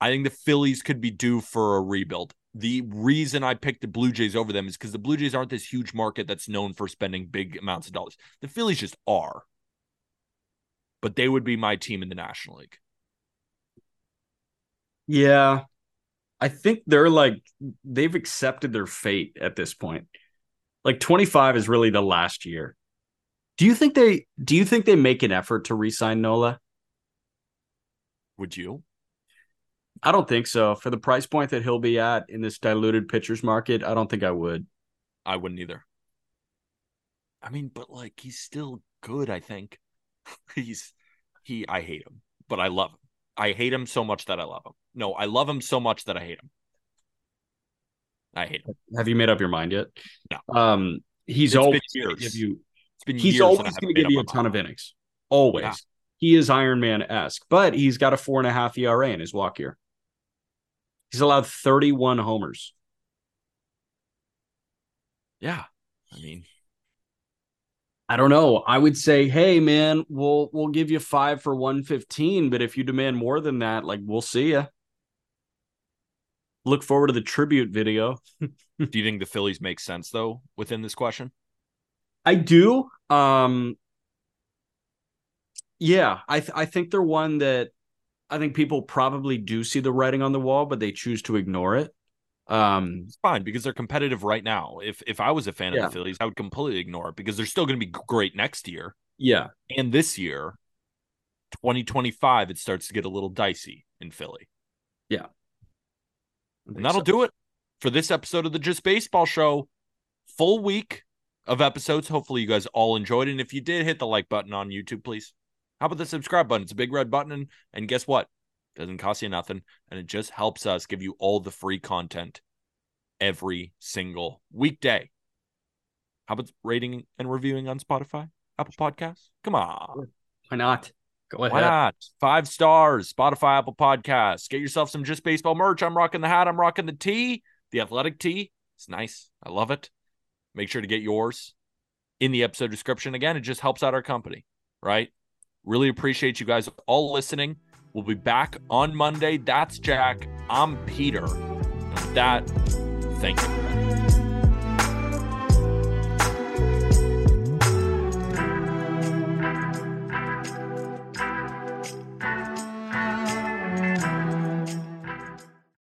I think the Phillies could be due for a rebuild. The reason I picked the Blue Jays over them is because the Blue Jays aren't this huge market that's known for spending big amounts of dollars. The Phillies just are. But they would be my team in the National League. Yeah. I think they're like, they've accepted their fate at this point. Like 25 is really the last year. Do you think they make an effort to re-sign Nola? Would you? I don't think so. For the price point that he'll be at in this diluted pitchers market, I don't think I would. I wouldn't either. I mean, but like, he's still good, I think. I hate him, but I love him. I hate him so much that I love him. No, I love him so much that I hate him. I hate him. Have you made up your mind yet? No. He's always going to give you a ton of innings. Always. Yeah. He is Iron Man-esque, but he's got a 4.5 ERA in his walk year. He's allowed 31 homers. Yeah. I mean, I don't know. I would say, hey, man, we'll give you 5 for 115, but if you demand more than that, like, we'll see ya. Look forward to the tribute video. Do you think the Phillies make sense, though, within this question? I do. Yeah, I think they're one that I think people probably do see the writing on the wall, but they choose to ignore it. It's fine because they're competitive right now. If I was a fan of the Phillies, I would completely ignore it because they're still going to be great next year. Yeah. And this year, 2025, it starts to get a little dicey in Philly. Yeah. And that'll do it for this episode of the Just Baseball Show. Full week of episodes. Hopefully you guys all enjoyed it. And if you did, hit the like button on YouTube, please. How about the subscribe button? It's a big red button. And guess what? It doesn't cost you nothing. And it just helps us give you all the free content every single weekday. How about rating and reviewing on Spotify? Apple Podcasts? Come on. Why not? Go ahead. Why not? 5 stars. Spotify, Apple Podcasts. Get yourself some Just Baseball merch. I'm rocking the hat. I'm rocking the tee. The athletic tee. It's nice. I love it. Make sure to get yours in the episode description. Again, it just helps out our company, right? Really appreciate you guys all listening. We'll be back on Monday. That's Jack. I'm Peter. And with that, thank you.